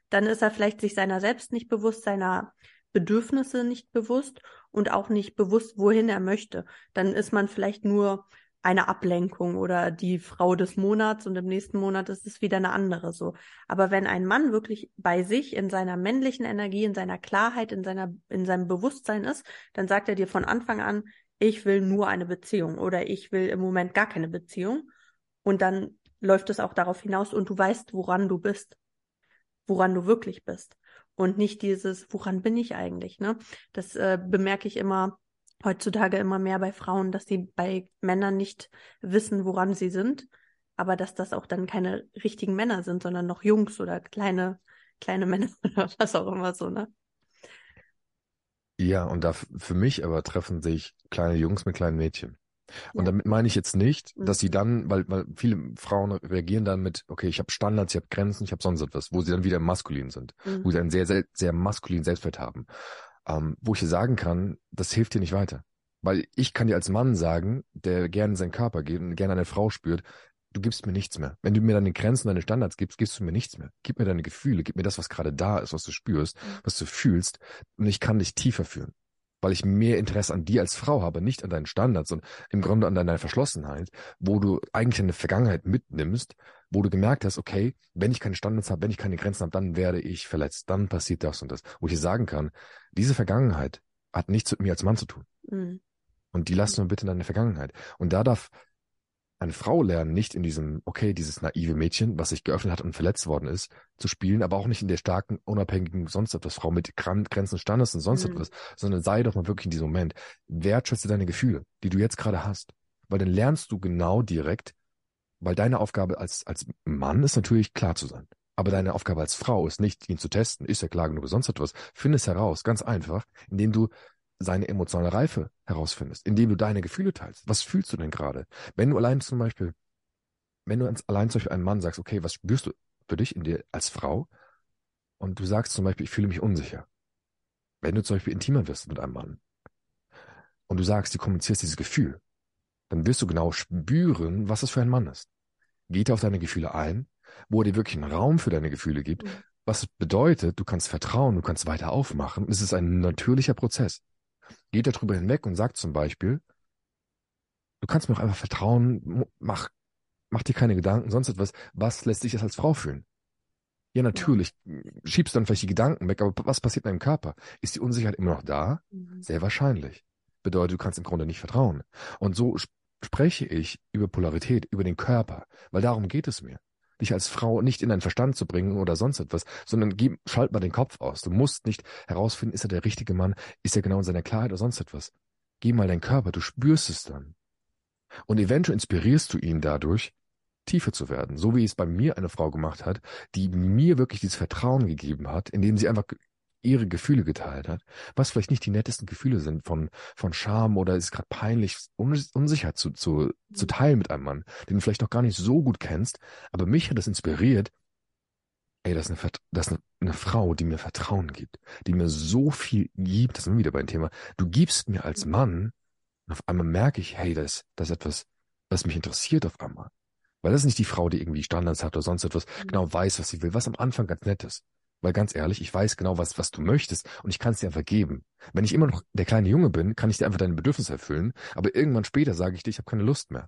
Dann ist er vielleicht sich seiner selbst nicht bewusst, seiner Bedürfnisse nicht bewusst und auch nicht bewusst, wohin er möchte. Dann ist man vielleicht nur eine Ablenkung oder die Frau des Monats und im nächsten Monat ist es wieder eine andere so. Aber wenn ein Mann wirklich bei sich in seiner männlichen Energie, in seiner Klarheit, in seiner, in seinem Bewusstsein ist, dann sagt er dir von Anfang an, ich will nur eine Beziehung oder ich will im Moment gar keine Beziehung. Und dann läuft es auch darauf hinaus und du weißt, woran du bist, woran du wirklich bist. Und nicht dieses, woran bin ich eigentlich, ne? Das äh, bemerke ich immer heutzutage immer mehr bei Frauen, dass sie bei Männern nicht wissen, woran sie sind, aber dass das auch dann keine richtigen Männer sind, sondern noch Jungs oder kleine, kleine Männer oder was auch immer so, ne? Ja, und da für mich aber treffen sich kleine Jungs mit kleinen Mädchen. Und ja. Damit meine ich jetzt nicht, dass sie dann, weil, weil viele Frauen reagieren dann mit, okay, ich habe Standards, ich habe Grenzen, ich habe sonst etwas, wo sie dann wieder maskulin sind, mhm. wo sie einen sehr, sehr, sehr maskulinen Selbstwert haben, ähm, wo ich dir sagen kann, das hilft dir nicht weiter. Weil ich kann dir als Mann sagen, der gerne seinen Körper geht und gerne eine Frau spürt, du gibst mir nichts mehr. Wenn du mir deine Grenzen, deine Standards gibst, gibst du mir nichts mehr. Gib mir deine Gefühle, gib mir das, was gerade da ist, was du spürst, mhm. was du fühlst und ich kann dich tiefer führen. Weil ich mehr Interesse an dir als Frau habe, nicht an deinen Standards und im Grunde an deiner Verschlossenheit, wo du eigentlich deine Vergangenheit mitnimmst, wo du gemerkt hast, okay, wenn ich keine Standards habe, wenn ich keine Grenzen habe, dann werde ich verletzt, dann passiert das und das. Wo ich dir sagen kann, diese Vergangenheit hat nichts mit mir als Mann zu tun. Mhm. Und die lassen wir bitte in deine Vergangenheit. Und da darf eine Frau lernen, nicht in diesem, okay, dieses naive Mädchen, was sich geöffnet hat und verletzt worden ist, zu spielen, aber auch nicht in der starken, unabhängigen, sonst etwas Frau mit Grenzen, Standards und sonst mhm. etwas, sondern sei doch mal wirklich in diesem Moment. Wertschätze deine Gefühle, die du jetzt gerade hast, weil dann lernst du genau direkt, weil deine Aufgabe als, als Mann ist natürlich klar zu sein, aber deine Aufgabe als Frau ist nicht, ihn zu testen, ist er klar genug oder sonst etwas. Finde es heraus, ganz einfach, indem du seine emotionale Reife herausfindest, indem du deine Gefühle teilst. Was fühlst du denn gerade? Wenn du allein zum Beispiel, wenn du allein zum Beispiel einem Mann sagst, okay, was spürst du für dich in dir als Frau? Und du sagst zum Beispiel, ich fühle mich unsicher. Wenn du zum Beispiel intimer wirst mit einem Mann und du sagst, du kommunizierst dieses Gefühl, dann wirst du genau spüren, was es für ein Mann ist. Geht auf deine Gefühle ein, wo er dir wirklich einen Raum für deine Gefühle gibt, was bedeutet, du kannst vertrauen, du kannst weiter aufmachen. Es ist ein natürlicher Prozess. Geht darüber hinweg und sagt zum Beispiel, du kannst mir auch einfach vertrauen, mach, mach dir keine Gedanken, sonst etwas, was lässt dich das als Frau fühlen? Ja, natürlich, schiebst dann vielleicht die Gedanken weg, aber was passiert in deinem Körper? Ist die Unsicherheit immer noch da? Mhm. Sehr wahrscheinlich. Bedeutet, du kannst im Grunde nicht vertrauen. Und so sp- spreche ich über Polarität, über den Körper, weil darum geht es mir. Dich als Frau nicht in deinen Verstand zu bringen oder sonst etwas, sondern gib, schalt mal den Kopf aus. Du musst nicht herausfinden, ist er der richtige Mann, ist er genau in seiner Klarheit oder sonst etwas. Geh mal deinen Körper, du spürst es dann. Und eventuell inspirierst du ihn dadurch, tiefer zu werden. So wie es bei mir eine Frau gemacht hat, die mir wirklich dieses Vertrauen gegeben hat, indem sie einfach ihre Gefühle geteilt hat, was vielleicht nicht die nettesten Gefühle sind von, von Scham oder ist gerade peinlich, Unsicherheit zu, zu, zu teilen mit einem Mann, den du vielleicht noch gar nicht so gut kennst, aber mich hat das inspiriert, ey, das ist eine, das ist eine, eine Frau, die mir Vertrauen gibt, die mir so viel gibt, das sind wir wieder bei dem Thema, du gibst mir als Mann, und auf einmal merke ich, hey, das, das ist etwas, was mich interessiert auf einmal, weil das ist nicht die Frau, die irgendwie Standards hat oder sonst etwas, genau weiß, was sie will, was am Anfang ganz nett ist. Weil ganz ehrlich, ich weiß genau, was, was du möchtest und ich kann es dir einfach geben. Wenn ich immer noch der kleine Junge bin, kann ich dir einfach deine Bedürfnisse erfüllen, aber irgendwann später sage ich dir, ich habe keine Lust mehr.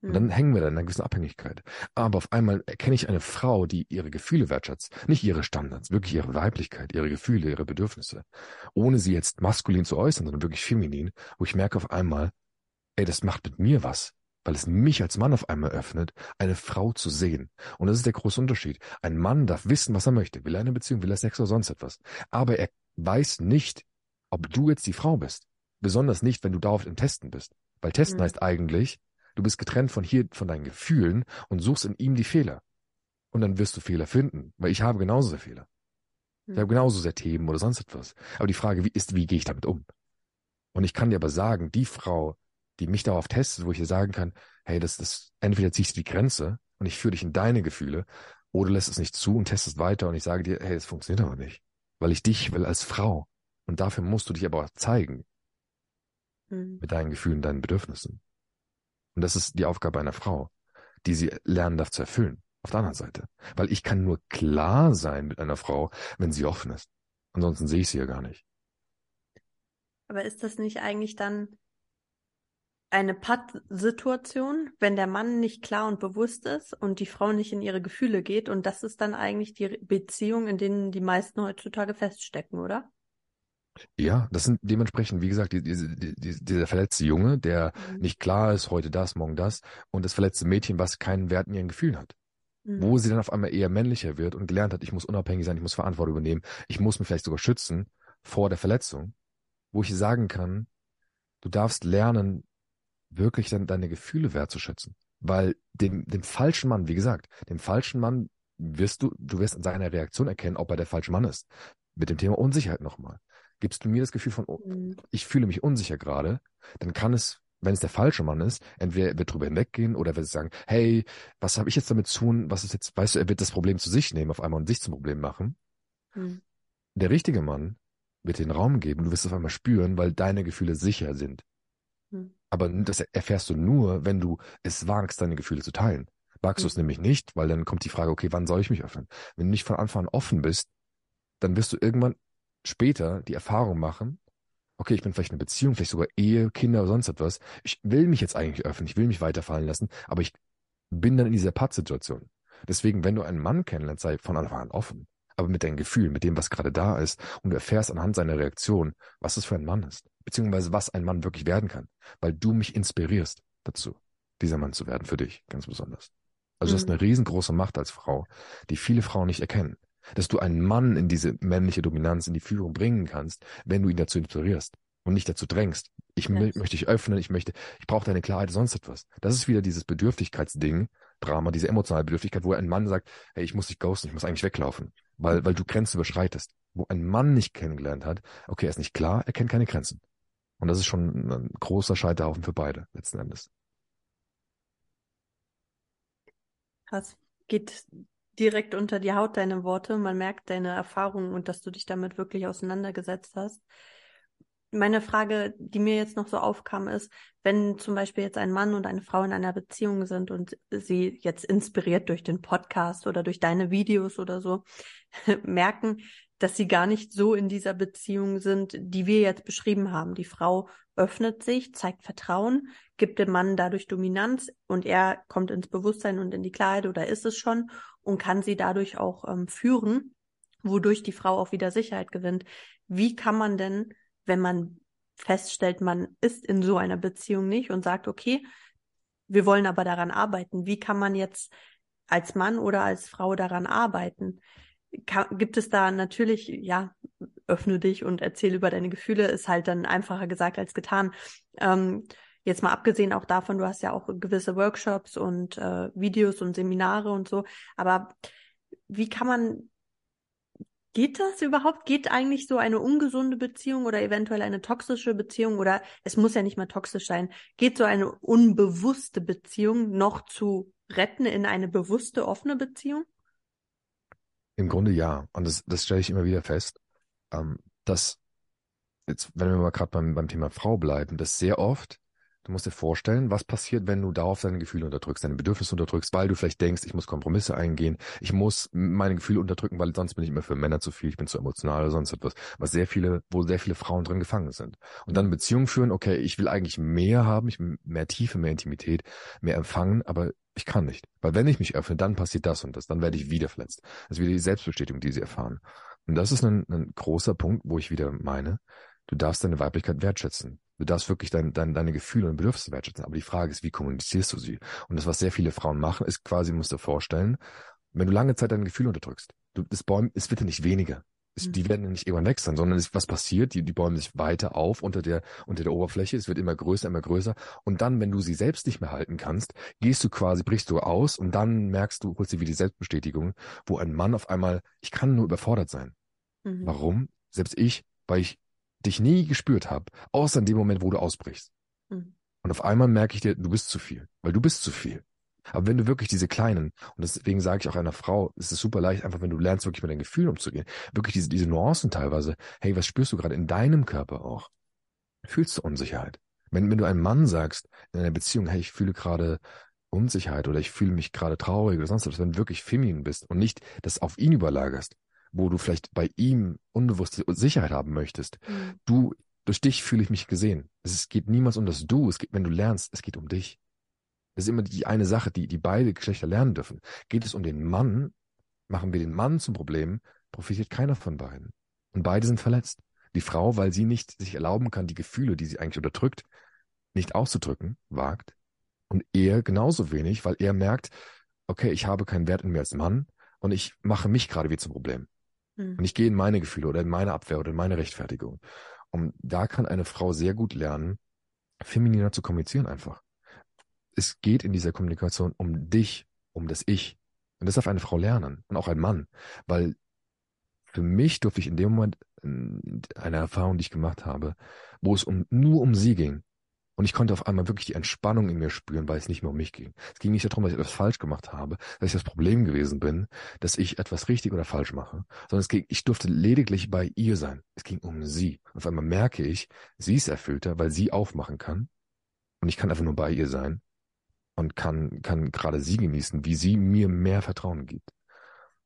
Und dann hängen wir da in einer gewissen Abhängigkeit. Aber auf einmal erkenne ich eine Frau, die ihre Gefühle wertschätzt, nicht ihre Standards, wirklich ihre Weiblichkeit, ihre Gefühle, ihre Bedürfnisse, ohne sie jetzt maskulin zu äußern, sondern wirklich feminin, wo ich merke auf einmal, ey, das macht mit mir was, weil es mich als Mann auf einmal öffnet, eine Frau zu sehen. Und das ist der große Unterschied. Ein Mann darf wissen, was er möchte. Will er eine Beziehung, will er Sex oder sonst etwas. Aber er weiß nicht, ob du jetzt die Frau bist. Besonders nicht, wenn du dauerhaft im Testen bist. Weil Testen mhm. heißt eigentlich, du bist getrennt von hier, von deinen Gefühlen und suchst in ihm die Fehler. Und dann wirst du Fehler finden, weil ich habe genauso sehr Fehler. Ich habe genauso sehr Themen oder sonst etwas. Aber die Frage wie ist, wie gehe ich damit um? Und ich kann dir aber sagen, die Frau, die mich darauf testet, wo ich ihr sagen kann, hey, das ist, entweder ziehst du die Grenze und ich führe dich in deine Gefühle oder lässt es nicht zu und testest weiter und ich sage dir, hey, das funktioniert aber nicht, weil ich dich will als Frau. Und dafür musst du dich aber auch zeigen mhm. mit deinen Gefühlen, deinen Bedürfnissen. Und das ist die Aufgabe einer Frau, die sie lernen darf zu erfüllen, auf der anderen Seite. Weil ich kann nur klar sein mit einer Frau, wenn sie offen ist. Ansonsten sehe ich sie ja gar nicht. Aber ist das nicht eigentlich dann eine Patt-Situation, wenn der Mann nicht klar und bewusst ist und die Frau nicht in ihre Gefühle geht? Und das ist dann eigentlich die Beziehung, in denen die meisten heutzutage feststecken, oder? Ja, das sind dementsprechend, wie gesagt, die, die, die, dieser verletzte Junge, der mhm. nicht klar ist, heute das, morgen das, und das verletzte Mädchen, was keinen Wert in ihren Gefühlen hat. Mhm. Wo sie dann auf einmal eher männlicher wird und gelernt hat, ich muss unabhängig sein, ich muss Verantwortung übernehmen, ich muss mich vielleicht sogar schützen vor der Verletzung, wo ich sagen kann, du darfst lernen, wirklich dann deine Gefühle wertzuschätzen. Weil dem, dem falschen Mann, wie gesagt, dem falschen Mann wirst du, du wirst an seiner Reaktion erkennen, ob er der falsche Mann ist. Mit dem Thema Unsicherheit nochmal. Gibst du mir das Gefühl von, ich fühle mich unsicher gerade, dann kann es, wenn es der falsche Mann ist, entweder er wird drüber hinweggehen oder er wird sagen, hey, was habe ich jetzt damit zu tun, was ist jetzt, weißt du, er wird das Problem zu sich nehmen auf einmal und sich zum Problem machen. Mhm. Der richtige Mann wird den Raum geben, du wirst es auf einmal spüren, weil deine Gefühle sicher sind. Mhm. Aber das erfährst du nur, wenn du es wagst, deine Gefühle zu teilen. Wagst mhm. du es nämlich nicht, weil dann kommt die Frage, okay, wann soll ich mich öffnen? Wenn du nicht von Anfang an offen bist, dann wirst du irgendwann später die Erfahrung machen, okay, ich bin vielleicht in einer Beziehung, vielleicht sogar Ehe, Kinder oder sonst etwas, ich will mich jetzt eigentlich öffnen, ich will mich weiterfallen lassen, aber ich bin dann in dieser Pattsituation. Deswegen, wenn du einen Mann kennenlernst, sei von Anfang an offen, aber mit deinen Gefühlen, mit dem, was gerade da ist und du erfährst anhand seiner Reaktion, was es für ein Mann ist, beziehungsweise was ein Mann wirklich werden kann, weil du mich inspirierst dazu, dieser Mann zu werden für dich, ganz besonders. Also das ist eine riesengroße Macht als Frau, die viele Frauen nicht erkennen. Dass du einen Mann in diese männliche Dominanz, in die Führung bringen kannst, wenn du ihn dazu inspirierst und nicht dazu drängst. Ich mö- möchte dich öffnen, ich möchte, ich brauche deine Klarheit, sonst etwas. Das ist wieder dieses Bedürftigkeitsding, Drama, diese emotionale Bedürftigkeit, wo ein Mann sagt, hey, ich muss dich ghosten, ich muss eigentlich weglaufen, weil, weil du Grenzen überschreitest. Wo ein Mann nicht kennengelernt hat, okay, er ist nicht klar, er kennt keine Grenzen. Und das ist schon ein großer Scheiterhaufen für beide, letzten Endes. Krass. Geht direkt unter die Haut deine Worte. Man merkt deine Erfahrungen und dass du dich damit wirklich auseinandergesetzt hast. Meine Frage, die mir jetzt noch so aufkam, ist, wenn zum Beispiel jetzt ein Mann und eine Frau in einer Beziehung sind und sie jetzt inspiriert durch den Podcast oder durch deine Videos oder so, merken, dass sie gar nicht so in dieser Beziehung sind, die wir jetzt beschrieben haben. Die Frau öffnet sich, zeigt Vertrauen, gibt dem Mann dadurch Dominanz und er kommt ins Bewusstsein und in die Klarheit oder ist es schon und kann sie dadurch auch ähm, führen, wodurch die Frau auch wieder Sicherheit gewinnt. Wie kann man denn, wenn man feststellt, man ist in so einer Beziehung nicht und sagt, okay, wir wollen aber daran arbeiten, wie kann man jetzt als Mann oder als Frau daran arbeiten? Gibt es da natürlich, ja, öffne dich und erzähle über deine Gefühle, ist halt dann einfacher gesagt als getan. Ähm, jetzt mal abgesehen auch davon, du hast ja auch gewisse Workshops und äh, Videos und Seminare und so, aber wie kann man, geht das überhaupt? Geht eigentlich so eine ungesunde Beziehung oder eventuell eine toxische Beziehung oder es muss ja nicht mal toxisch sein, geht so eine unbewusste Beziehung noch zu retten in eine bewusste, offene Beziehung? Im Grunde ja. Und das, das stelle ich immer wieder fest, ähm, dass, jetzt, wenn wir mal gerade beim, beim Thema Frau bleiben, dass sehr oft Du musst dir vorstellen, was passiert, wenn du darauf deine Gefühle unterdrückst, deine Bedürfnisse unterdrückst, weil du vielleicht denkst, ich muss Kompromisse eingehen, ich muss meine Gefühle unterdrücken, weil sonst bin ich immer für Männer zu viel, ich bin zu emotional oder sonst etwas, was sehr viele, wo sehr viele Frauen drin gefangen sind. Und dann Beziehungen führen, okay, ich will eigentlich mehr haben, ich will mehr Tiefe, mehr Intimität, mehr empfangen, aber ich kann nicht. Weil wenn ich mich öffne, dann passiert das und das, dann werde ich wieder verletzt. Das ist wieder die Selbstbestätigung, die sie erfahren. Und das ist ein, ein großer Punkt, wo ich wieder meine, du darfst deine Weiblichkeit wertschätzen. Du darfst wirklich dein, dein, deine Gefühle und Bedürfnisse wertschätzen. Aber die Frage ist, wie kommunizierst du sie? Und das, was sehr viele Frauen machen, ist quasi, musst du dir vorstellen, wenn du lange Zeit deine Gefühle unterdrückst, du, das Bäumen, es wird ja nicht weniger. Es, mhm. Die werden ja nicht irgendwann weg sein, sondern es, was passiert? Die, die bäumen sich weiter auf unter der, unter der Oberfläche. Es wird immer größer, immer größer. Und dann, wenn du sie selbst nicht mehr halten kannst, gehst du quasi, brichst du aus und dann merkst du, holst dir wieder die Selbstbestätigung, wo ein Mann auf einmal, ich kann nur überfordert sein. Mhm. Warum? Selbst ich, weil ich dich nie gespürt habe, außer in dem Moment, wo du ausbrichst. Mhm. Und auf einmal merke ich dir, du bist zu viel, weil du bist zu viel. Aber wenn du wirklich diese kleinen, und deswegen sage ich auch einer Frau, es ist super leicht, einfach wenn du lernst, wirklich mit deinen Gefühlen umzugehen, wirklich diese, diese Nuancen teilweise, hey, was spürst du gerade in deinem Körper auch? Fühlst du Unsicherheit? Wenn, wenn du einem Mann sagst, in einer Beziehung, hey, ich fühle gerade Unsicherheit oder ich fühle mich gerade traurig oder sonst was, wenn du wirklich feminin bist und nicht das auf ihn überlagerst, wo du vielleicht bei ihm unbewusste Sicherheit haben möchtest. Mhm. Du, durch dich fühle ich mich gesehen. Es geht niemals um das Du. Es geht, wenn du lernst, es geht um dich. Das ist immer die eine Sache, die, die beide Geschlechter lernen dürfen. Geht es um den Mann, machen wir den Mann zum Problem, profitiert keiner von beiden. Und beide sind verletzt. Die Frau, weil sie nicht sich erlauben kann, die Gefühle, die sie eigentlich unterdrückt, nicht auszudrücken, wagt. Und er genauso wenig, weil er merkt, okay, ich habe keinen Wert in mir als Mann und ich mache mich gerade wieder zum Problem. Und ich gehe in meine Gefühle oder in meine Abwehr oder in meine Rechtfertigung. Und da kann eine Frau sehr gut lernen, femininer zu kommunizieren einfach. Es geht in dieser Kommunikation um dich, um das Ich. Und das darf eine Frau lernen und auch ein Mann. Weil für mich durfte ich in dem Moment eine Erfahrung, die ich gemacht habe, wo es um, nur um sie ging. Und ich konnte auf einmal wirklich die Entspannung in mir spüren, weil es nicht mehr um mich ging. Es ging nicht darum, dass ich etwas falsch gemacht habe, dass ich das Problem gewesen bin, dass ich etwas richtig oder falsch mache, sondern es ging, ich durfte lediglich bei ihr sein. Es ging um sie. Und auf einmal merke ich, sie ist erfüllter, weil sie aufmachen kann. Und ich kann einfach nur bei ihr sein und kann, kann gerade sie genießen, wie sie mir mehr Vertrauen gibt.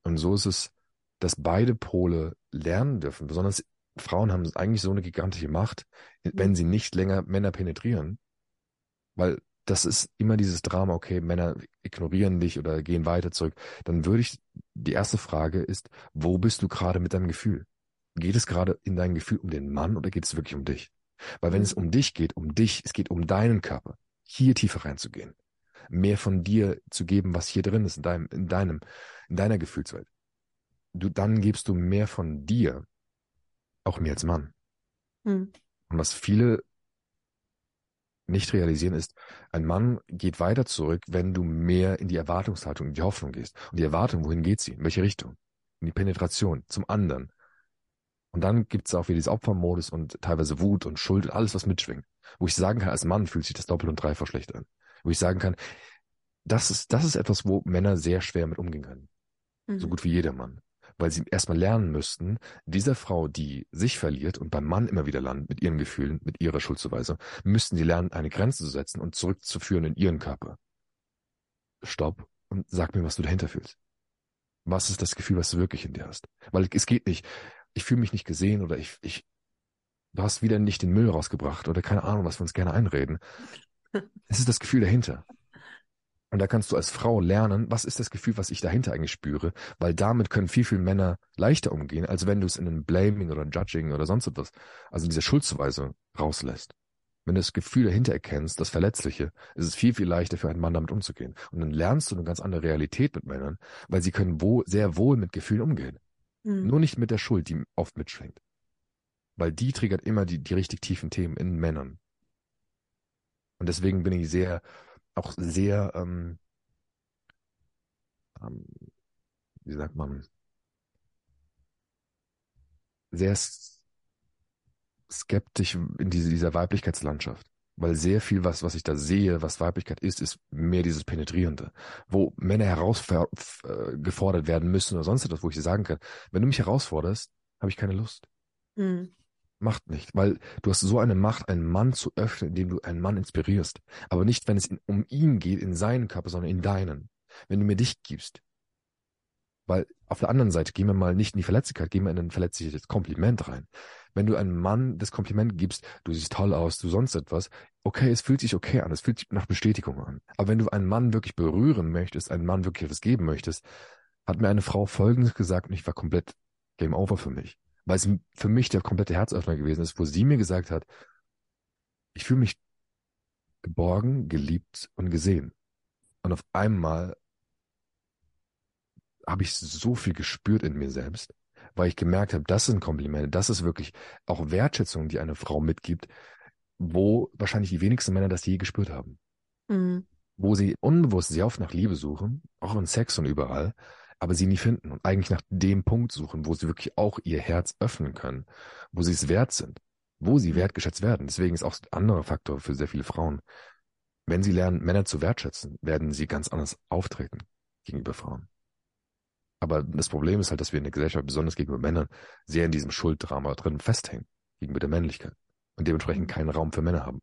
Und so ist es, dass beide Pole lernen dürfen, besonders Frauen haben eigentlich so eine gigantische Macht, wenn sie nicht länger Männer penetrieren, weil das ist immer dieses Drama, okay, Männer ignorieren dich oder gehen weiter zurück, dann würde ich, die erste Frage ist, wo bist du gerade mit deinem Gefühl? Geht es gerade in deinem Gefühl um den Mann oder geht es wirklich um dich? Weil wenn es um dich geht, um dich, es geht um deinen Körper, hier tiefer reinzugehen, mehr von dir zu geben, was hier drin ist, in deinem, in deinem, in deiner Gefühlswelt. Du, dann gibst du mehr von dir, auch mir als Mann. Hm. Und was viele nicht realisieren ist, ein Mann geht weiter zurück, wenn du mehr in die Erwartungshaltung, in die Hoffnung gehst. Und die Erwartung, wohin geht sie? In welche Richtung? In die Penetration, zum anderen. Und dann gibt es auch wieder diesen Opfermodus und teilweise Wut und Schuld und alles, was mitschwingt. Wo ich sagen kann, als Mann fühlt sich das doppelt und dreifach schlecht an. Wo ich sagen kann, das ist, das ist etwas, wo Männer sehr schwer mit umgehen können. Hm. So gut wie jeder Mann. Weil sie erstmal lernen müssten, dieser Frau, die sich verliert und beim Mann immer wieder landet mit ihren Gefühlen, mit ihrer Schuldzuweisung, müssten sie lernen, eine Grenze zu setzen und zurückzuführen in ihren Körper. Stopp und sag mir, was du dahinter fühlst. Was ist das Gefühl, was du wirklich in dir hast? Weil es geht nicht, ich fühle mich nicht gesehen oder ich, ich, du hast wieder nicht den Müll rausgebracht oder keine Ahnung, was wir uns gerne einreden. Es ist das Gefühl dahinter. Und da kannst du als Frau lernen, was ist das Gefühl, was ich dahinter eigentlich spüre, weil damit können viel, viel Männer leichter umgehen, als wenn du es in einem Blaming oder Judging oder sonst etwas, also diese Schuldzuweisung rauslässt. Wenn du das Gefühl dahinter erkennst, das Verletzliche, ist es viel, viel leichter für einen Mann damit umzugehen. Und dann lernst du eine ganz andere Realität mit Männern, weil sie können wo, sehr wohl mit Gefühlen umgehen. Mhm. Nur nicht mit der Schuld, die oft mitschwingt. Weil die triggert immer die, die richtig tiefen Themen in Männern. Und deswegen bin ich sehr... auch sehr, ähm, ähm, wie sagt man, sehr skeptisch in diese, dieser Weiblichkeitslandschaft. Weil sehr viel, was, was ich da sehe, was Weiblichkeit ist, ist mehr dieses Penetrierende. Wo Männer herausgefordert werden müssen oder sonst etwas, wo ich dir sagen kann, wenn du mich herausforderst, habe ich keine Lust. Mhm. Macht nicht, weil du hast so eine Macht, einen Mann zu öffnen, indem du einen Mann inspirierst. Aber nicht, wenn es um ihn geht, in seinen Körper, sondern in deinen. Wenn du mir dich gibst. Weil auf der anderen Seite gehen wir mal nicht in die Verletzlichkeit, gehen wir in ein verletzliches Kompliment rein. Wenn du einem Mann das Kompliment gibst, du siehst toll aus, du sonst etwas, okay, es fühlt sich okay an, es fühlt sich nach Bestätigung an. Aber wenn du einen Mann wirklich berühren möchtest, einen Mann wirklich etwas geben möchtest, hat mir eine Frau Folgendes gesagt und ich war komplett Game Over für mich. Weil es für mich der komplette Herzöffner gewesen ist, wo sie mir gesagt hat, ich fühle mich geborgen, geliebt und gesehen. Und auf einmal habe ich so viel gespürt in mir selbst, weil ich gemerkt habe, das sind Komplimente, das ist wirklich auch Wertschätzung, die eine Frau mitgibt, wo wahrscheinlich die wenigsten Männer das je gespürt haben. Mhm. Wo sie unbewusst sehr oft nach Liebe suchen, auch in Sex und überall, aber sie nie finden und eigentlich nach dem Punkt suchen, wo sie wirklich auch ihr Herz öffnen können, wo sie es wert sind, wo sie wertgeschätzt werden. Deswegen ist auch ein anderer Faktor für sehr viele Frauen. Wenn sie lernen, Männer zu wertschätzen, werden sie ganz anders auftreten gegenüber Frauen. Aber das Problem ist halt, dass wir in der Gesellschaft, besonders gegenüber Männern, sehr in diesem Schulddrama drin festhängen, gegenüber der Männlichkeit. Und dementsprechend keinen Raum für Männer haben.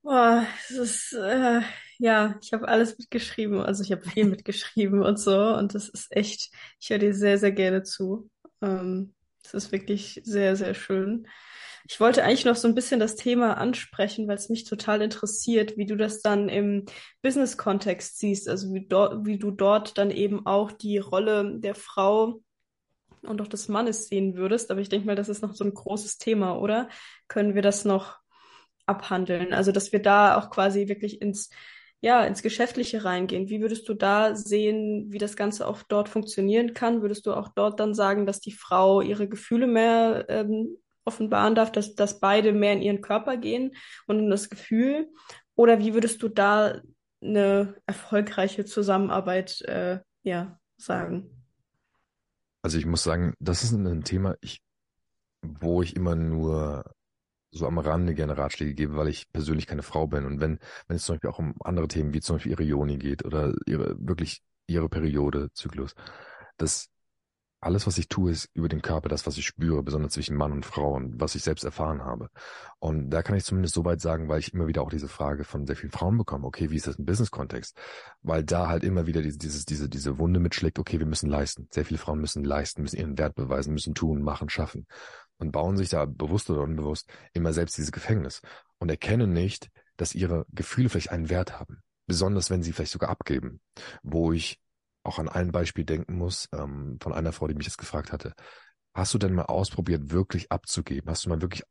Boah, es ist, äh, ja, ich habe alles mitgeschrieben. Also ich habe viel mitgeschrieben und so. Und das ist echt, ich höre dir sehr, sehr gerne zu. Ähm, es ist wirklich sehr, sehr schön. Ich wollte eigentlich noch so ein bisschen das Thema ansprechen, weil es mich total interessiert, wie du das dann im Business-Kontext siehst, also wie, do- wie du dort dann eben auch die Rolle der Frau und auch des Mannes sehen würdest. Aber ich denke mal, das ist noch so ein großes Thema, oder? Können wir das noch abhandeln? Also, dass wir da auch quasi wirklich ins, ja, ins Geschäftliche reingehen. Wie würdest du da sehen, wie das Ganze auch dort funktionieren kann? Würdest du auch dort dann sagen, dass die Frau ihre Gefühle mehr ähm, offenbaren darf, dass, dass beide mehr in ihren Körper gehen und in das Gefühl? Oder wie würdest du da eine erfolgreiche Zusammenarbeit äh, ja, sagen? Also ich muss sagen, das ist ein Thema, ich, wo ich immer nur so am Rande gerne Ratschläge gebe, weil ich persönlich keine Frau bin. Und wenn, wenn es zum Beispiel auch um andere Themen wie zum Beispiel ihre Joni geht oder ihre wirklich ihre Periode, Zyklus, das alles, was ich tue, ist über den Körper, das, was ich spüre, besonders zwischen Mann und Frau und was ich selbst erfahren habe. Und da kann ich zumindest soweit sagen, weil ich immer wieder auch diese Frage von sehr vielen Frauen bekomme, okay, wie ist das im Business-Kontext? Weil da halt immer wieder diese, diese, diese, diese Wunde mitschlägt, okay, wir müssen leisten. Sehr viele Frauen müssen leisten, müssen ihren Wert beweisen, müssen tun, machen, schaffen und bauen sich da bewusst oder unbewusst immer selbst dieses Gefängnis und erkennen nicht, dass ihre Gefühle vielleicht einen Wert haben, besonders wenn sie vielleicht sogar abgeben, wo ich auch an ein Beispiel denken muss, ähm, von einer Frau, die mich das gefragt hatte. Hast du denn mal ausprobiert, wirklich abzugeben? Hast du mal wirklich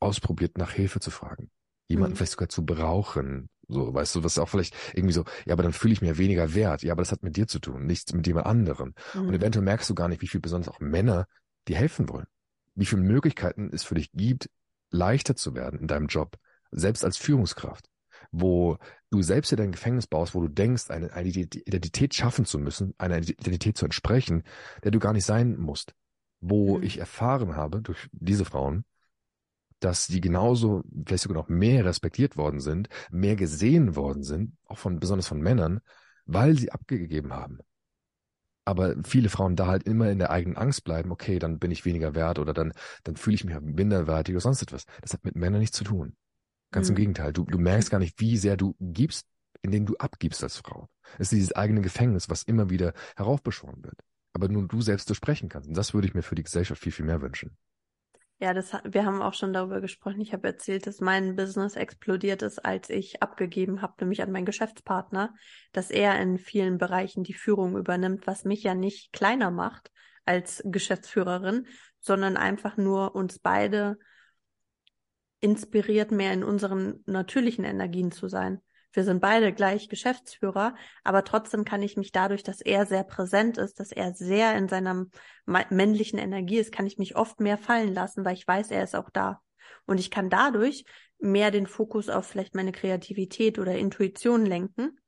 ausprobiert, nach Hilfe zu fragen? Jemanden mhm. vielleicht sogar zu brauchen? So, weißt du, was auch vielleicht irgendwie so, ja, aber dann fühle ich mir weniger wert. Ja, aber das hat mit dir zu tun, nichts mit jemand anderem. Mhm. Und eventuell merkst du gar nicht, wie viel besonders auch Männer dir helfen wollen. Wie viele Möglichkeiten es für dich gibt, leichter zu werden in deinem Job, selbst als Führungskraft, wo du selbst dir dein Gefängnis baust, wo du denkst, eine, eine Identität schaffen zu müssen, einer Identität zu entsprechen, der du gar nicht sein musst. Wo mhm. ich erfahren habe durch diese Frauen, dass die genauso, vielleicht sogar noch mehr respektiert worden sind, mehr gesehen worden sind, auch von besonders von Männern, weil sie abgegeben haben. Aber viele Frauen da halt immer in der eigenen Angst bleiben, okay, dann bin ich weniger wert oder dann, dann fühle ich mich minderwertig oder sonst etwas. Das hat mit Männern nichts zu tun. Ganz im Gegenteil, du, du merkst gar nicht, wie sehr du gibst, indem du abgibst als Frau. Es ist dieses eigene Gefängnis, was immer wieder heraufbeschworen wird. Aber nur du selbst durchbrechen kannst. Und das würde ich mir für die Gesellschaft viel, viel mehr wünschen. Ja, das, wir haben auch schon darüber gesprochen. Ich habe erzählt, dass mein Business explodiert ist, als ich abgegeben habe, nämlich an meinen Geschäftspartner, dass er in vielen Bereichen die Führung übernimmt, was mich ja nicht kleiner macht als Geschäftsführerin, sondern einfach nur uns beide inspiriert, mehr in unseren natürlichen Energien zu sein. Wir sind beide gleich Geschäftsführer, aber trotzdem kann ich mich dadurch, dass er sehr präsent ist, dass er sehr in seiner männlichen Energie ist, kann ich mich oft mehr fallen lassen, weil ich weiß, er ist auch da. Und ich kann dadurch mehr den Fokus auf vielleicht meine Kreativität oder Intuition lenken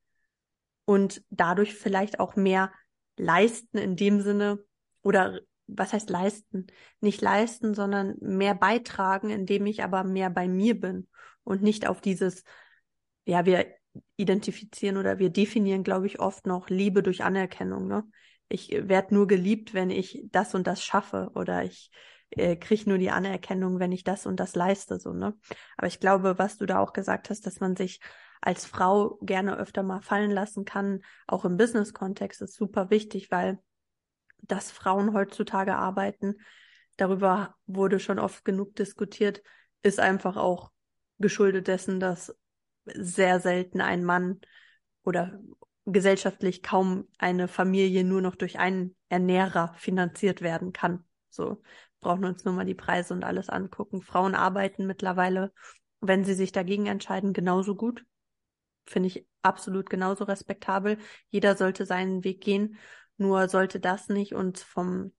und dadurch vielleicht auch mehr leisten in dem Sinne oder was heißt leisten? Nicht leisten, sondern mehr beitragen, indem ich aber mehr bei mir bin und nicht auf dieses, ja, wir identifizieren oder wir definieren, glaube ich, oft noch Liebe durch Anerkennung, ne? ich werde nur geliebt, wenn ich das und das schaffe, oder ich äh, kriege nur die Anerkennung, wenn ich das und das leiste, so, ne? Aber ich glaube, was du da auch gesagt hast, dass man sich als Frau gerne öfter mal fallen lassen kann, auch im Business-Kontext, ist super wichtig, weil dass Frauen heutzutage arbeiten, darüber wurde schon oft genug diskutiert, ist einfach auch geschuldet dessen, dass sehr selten ein Mann oder gesellschaftlich kaum eine Familie nur noch durch einen Ernährer finanziert werden kann. So, brauchen wir uns nur mal die Preise und alles angucken. Frauen arbeiten mittlerweile, wenn sie sich dagegen entscheiden, genauso gut. Finde ich absolut genauso respektabel. Jeder sollte seinen Weg gehen, nur sollte das nicht uns vom,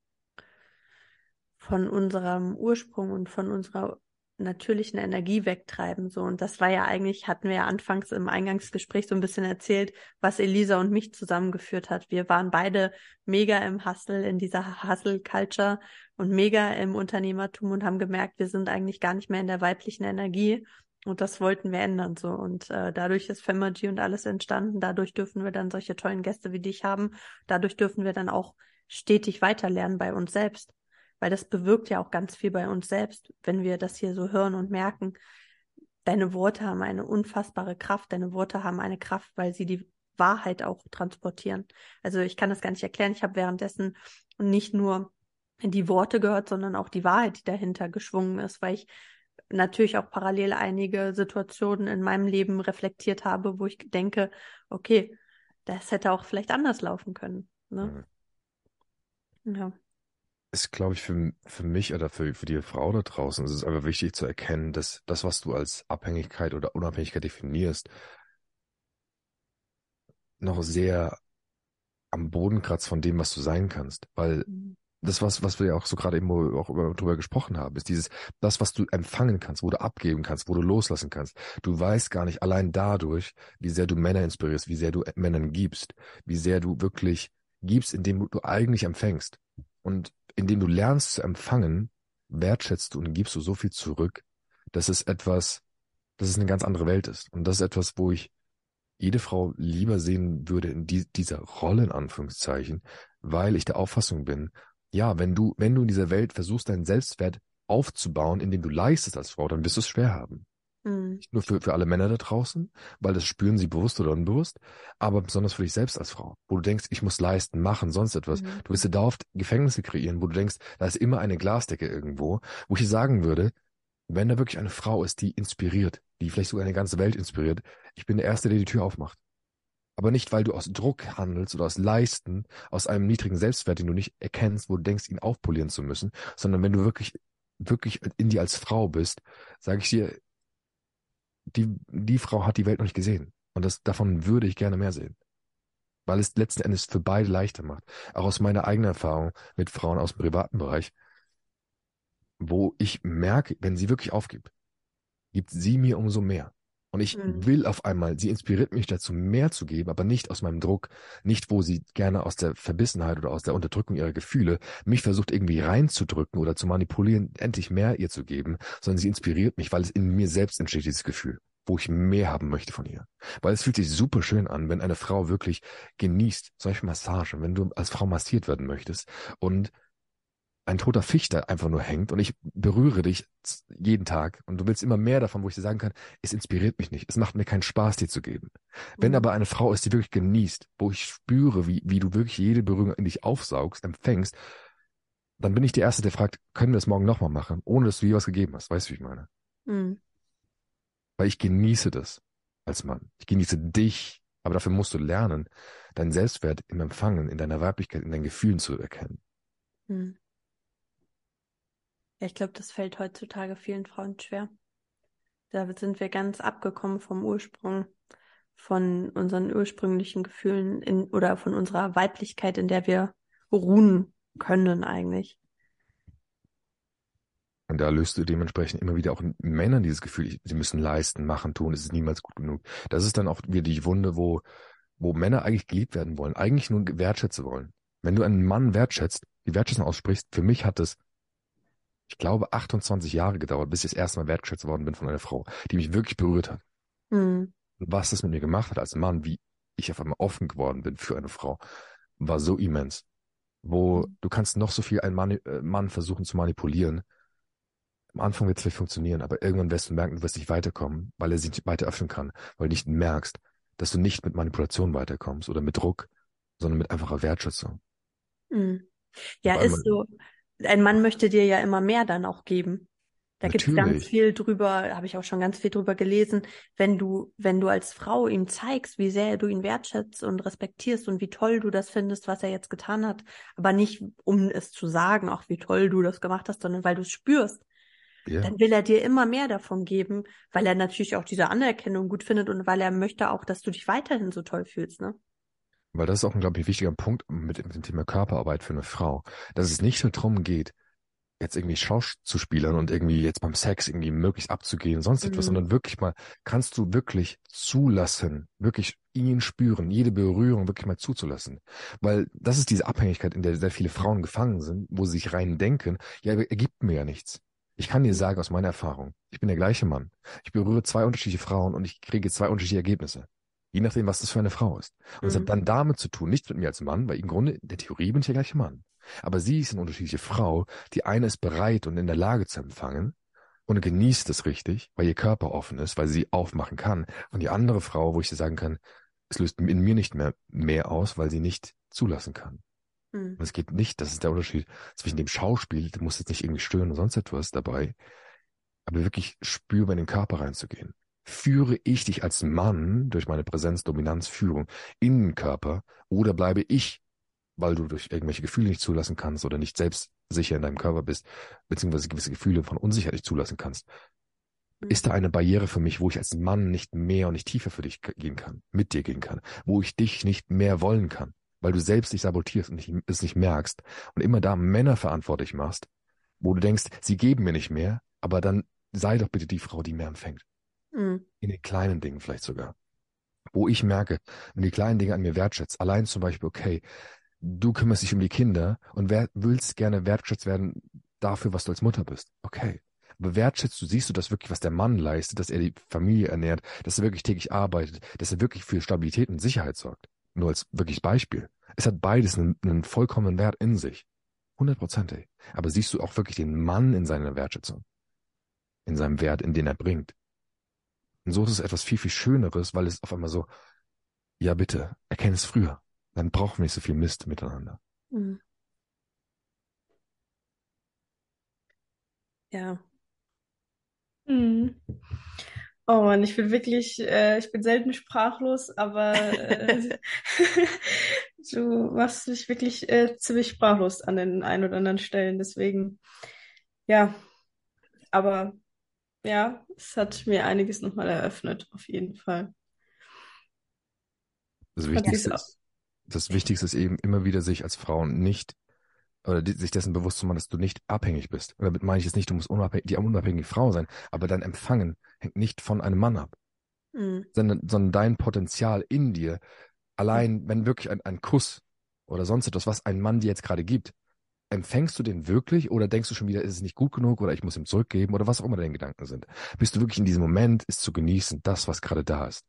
von unserem Ursprung und von unserer natürlichen Energie wegtreiben, so. Und das war ja eigentlich, hatten wir ja anfangs im Eingangsgespräch so ein bisschen erzählt, was Elisa und mich zusammengeführt hat. Wir waren beide mega im Hustle, in dieser Hustle-Culture und mega im Unternehmertum und haben gemerkt, wir sind eigentlich gar nicht mehr in der weiblichen Energie und das wollten wir ändern, so. Und äh, dadurch ist Femergy und alles entstanden, dadurch dürfen wir dann solche tollen Gäste wie dich haben, dadurch dürfen wir dann auch stetig weiterlernen bei uns selbst. Weil das bewirkt ja auch ganz viel bei uns selbst, wenn wir das hier so hören und merken, deine Worte haben eine unfassbare Kraft, deine Worte haben eine Kraft, weil sie die Wahrheit auch transportieren. Also ich kann das gar nicht erklären, ich habe währenddessen nicht nur die Worte gehört, sondern auch die Wahrheit, die dahinter geschwungen ist, weil ich natürlich auch parallel einige Situationen in meinem Leben reflektiert habe, wo ich denke, okay, das hätte auch vielleicht anders laufen können. Ne? Mhm. Ja. Ist, glaube ich, für, für mich oder für, für die Frau da draußen, es ist einfach wichtig zu erkennen, dass das, was du als Abhängigkeit oder Unabhängigkeit definierst, noch sehr am Boden kratzt von dem, was du sein kannst. Weil mhm. das, was, was wir ja auch so gerade eben auch über, drüber gesprochen haben, ist dieses, das, was du empfangen kannst, wo du abgeben kannst, wo du loslassen kannst. Du weißt gar nicht allein dadurch, wie sehr du Männer inspirierst, wie sehr du Männern gibst, wie sehr du wirklich gibst, indem du eigentlich empfängst. Und indem du lernst zu empfangen, wertschätzt du und gibst du so viel zurück, dass es etwas, dass es eine ganz andere Welt ist. Und das ist etwas, wo ich jede Frau lieber sehen würde in die, dieser Rolle, in Anführungszeichen, weil ich der Auffassung bin, ja, wenn du, wenn du in dieser Welt versuchst, deinen Selbstwert aufzubauen, indem du leistest als Frau, dann wirst du es schwer haben. Mhm. Nicht nur für, für alle Männer da draußen, weil das spüren sie bewusst oder unbewusst, aber besonders für dich selbst als Frau, wo du denkst, ich muss leisten, machen, sonst etwas. Mhm. Du wirst dir da oft Gefängnisse kreieren, wo du denkst, da ist immer eine Glasdecke irgendwo, wo ich dir sagen würde, wenn da wirklich eine Frau ist, die inspiriert, die vielleicht sogar eine ganze Welt inspiriert, ich bin der Erste, der die Tür aufmacht. Aber nicht, weil du aus Druck handelst oder aus Leisten, aus einem niedrigen Selbstwert, den du nicht erkennst, wo du denkst, ihn aufpolieren zu müssen, sondern wenn du wirklich, wirklich in dir als Frau bist, sage ich dir, Die, die Frau hat die Welt noch nicht gesehen. Und das, davon würde ich gerne mehr sehen. Weil es letzten Endes für beide leichter macht. Auch aus meiner eigenen Erfahrung mit Frauen aus dem privaten Bereich, wo ich merke, wenn sie wirklich aufgibt, gibt sie mir umso mehr. Und ich mhm. will auf einmal, sie inspiriert mich dazu, mehr zu geben, aber nicht aus meinem Druck, nicht wo sie gerne aus der Verbissenheit oder aus der Unterdrückung ihrer Gefühle mich versucht irgendwie reinzudrücken oder zu manipulieren, endlich mehr ihr zu geben, sondern sie inspiriert mich, weil es in mir selbst entsteht, dieses Gefühl, wo ich mehr haben möchte von ihr. Weil es fühlt sich super schön an, wenn eine Frau wirklich genießt, zum Beispiel Massage, wenn du als Frau massiert werden möchtest und ein toter Fichter einfach nur hängt und ich berühre dich jeden Tag und du willst immer mehr davon, wo ich dir sagen kann, es inspiriert mich nicht, es macht mir keinen Spaß, dir zu geben. Mhm. Wenn aber eine Frau ist, die wirklich genießt, wo ich spüre, wie, wie du wirklich jede Berührung in dich aufsaugst, empfängst, dann bin ich der Erste, der fragt, können wir das morgen nochmal machen, ohne dass du je was gegeben hast. Weißt du, wie ich meine? Mhm. Weil ich genieße das als Mann. Ich genieße dich, aber dafür musst du lernen, deinen Selbstwert im Empfangen, in deiner Weiblichkeit, in deinen Gefühlen zu erkennen. Mhm. Ich glaube, das fällt heutzutage vielen Frauen schwer. Da sind wir ganz abgekommen vom Ursprung, von unseren ursprünglichen Gefühlen in, oder von unserer Weiblichkeit, in der wir ruhen können eigentlich. Und da löst du dementsprechend immer wieder auch Männern dieses Gefühl, sie müssen leisten, machen, tun, es ist niemals gut genug. Das ist dann auch wieder die Wunde, wo, wo Männer eigentlich geliebt werden wollen, eigentlich nur wertschätzen wollen. Wenn du einen Mann wertschätzt, die Wertschätzung aussprichst, für mich hat es ich glaube, achtundzwanzig Jahre gedauert, bis ich das erste Mal wertgeschätzt worden bin von einer Frau, die mich wirklich berührt hat. Mhm. Was das mit mir gemacht hat als Mann, wie ich auf einmal offen geworden bin für eine Frau, war so immens. wo du kannst noch so viel einen Mann, äh, Mann versuchen zu manipulieren. Am Anfang wird es vielleicht funktionieren, aber irgendwann wirst du merken, du wirst nicht weiterkommen, weil er sich nicht weiter öffnen kann, weil du nicht merkst, dass du nicht mit Manipulation weiterkommst oder mit Druck, sondern mit einfacher Wertschätzung. Mhm. Ja, ist man, so. Ein Mann möchte dir ja immer mehr dann auch geben. Da gibt es ganz viel drüber, habe ich auch schon ganz viel drüber gelesen, wenn du, wenn du als Frau ihm zeigst, wie sehr du ihn wertschätzt und respektierst und wie toll du das findest, was er jetzt getan hat, aber nicht, um es zu sagen, auch wie toll du das gemacht hast, sondern weil du es spürst, ja. Dann will er dir immer mehr davon geben, weil er natürlich auch diese Anerkennung gut findet und weil er möchte auch, dass du dich weiterhin so toll fühlst, ne? Weil das ist auch ein, glaube ich, wichtiger Punkt mit dem Thema Körperarbeit für eine Frau, dass es nicht nur darum geht, jetzt irgendwie Schauspielern und irgendwie jetzt beim Sex irgendwie möglichst abzugehen, sonst etwas, mhm. sondern wirklich mal, kannst du wirklich zulassen, wirklich ihn spüren, jede Berührung wirklich mal zuzulassen. Weil das ist diese Abhängigkeit, in der sehr viele Frauen gefangen sind, wo sie sich rein denken, ja, er gibt mir ja nichts. Ich kann dir sagen, aus meiner Erfahrung, ich bin der gleiche Mann. Ich berühre zwei unterschiedliche Frauen und ich kriege zwei unterschiedliche Ergebnisse. Je nachdem, was das für eine Frau ist. Und es mhm. hat dann damit zu tun, nicht mit mir als Mann, weil im Grunde, in der Theorie bin ich der gleiche Mann. Aber sie ist eine unterschiedliche Frau, die eine ist bereit und in der Lage zu empfangen und genießt es richtig, weil ihr Körper offen ist, weil sie aufmachen kann. Und die andere Frau, wo ich dir sagen kann, es löst in mir nicht mehr mehr aus, weil sie nicht zulassen kann. Mhm. Und es geht nicht, das ist der Unterschied zwischen dem Schauspiel, du musst jetzt nicht irgendwie stören oder sonst etwas dabei, aber wirklich spürbar in den Körper reinzugehen. Führe ich dich als Mann durch meine Präsenz, Dominanz, Führung in den Körper oder bleibe ich, weil du durch irgendwelche Gefühle nicht zulassen kannst oder nicht selbst sicher in deinem Körper bist, beziehungsweise gewisse Gefühle von Unsicherheit nicht zulassen kannst. Mhm. Ist da eine Barriere für mich, wo ich als Mann nicht mehr und nicht tiefer für dich gehen kann, mit dir gehen kann, wo ich dich nicht mehr wollen kann, weil du selbst dich sabotierst und nicht, es nicht merkst und immer da Männer verantwortlich machst, wo du denkst, sie geben mir nicht mehr, aber dann sei doch bitte die Frau, die mehr empfängt. Mhm. In den kleinen Dingen vielleicht sogar. Wo ich merke, wenn die kleinen Dinge an mir wertschätzt, allein zum Beispiel, okay, du kümmerst dich um die Kinder und wer, willst gerne wertschätzt werden dafür, was du als Mutter bist. Okay. Aber wertschätzt du, siehst du das wirklich, was der Mann leistet, dass er die Familie ernährt, dass er wirklich täglich arbeitet, dass er wirklich für Stabilität und Sicherheit sorgt. Nur als wirklich Beispiel. Es hat beides einen, einen vollkommenen Wert in sich. Hundertprozentig. Aber siehst du auch wirklich den Mann in seiner Wertschätzung? In seinem Wert, in den er bringt? Und so ist es etwas viel, viel Schöneres, weil es auf einmal so, ja bitte, erkenne es früher. Dann brauchen wir nicht so viel Mist miteinander. Ja. Mhm. Oh Mann, ich bin wirklich, äh, ich bin selten sprachlos, aber äh, du machst mich wirklich äh, ziemlich sprachlos an den ein oder anderen Stellen. Deswegen, ja, aber ja, es hat mir einiges nochmal eröffnet, auf jeden Fall. Das Wichtigste ist, Das Wichtigste ist eben immer wieder, sich als Frauen nicht, oder sich dessen bewusst zu machen, dass du nicht abhängig bist. Und damit meine ich jetzt nicht, du musst unabhängig, die unabhängige Frau sein, aber dein Empfangen hängt nicht von einem Mann ab, mhm. sondern, sondern dein Potenzial in dir, allein wenn wirklich ein, ein Kuss oder sonst etwas, was ein Mann dir jetzt gerade gibt, empfängst du den wirklich oder denkst du schon wieder, ist es nicht gut genug oder ich muss ihm zurückgeben oder was auch immer deine Gedanken sind. Bist du wirklich in diesem Moment, ist zu genießen, das, was gerade da ist.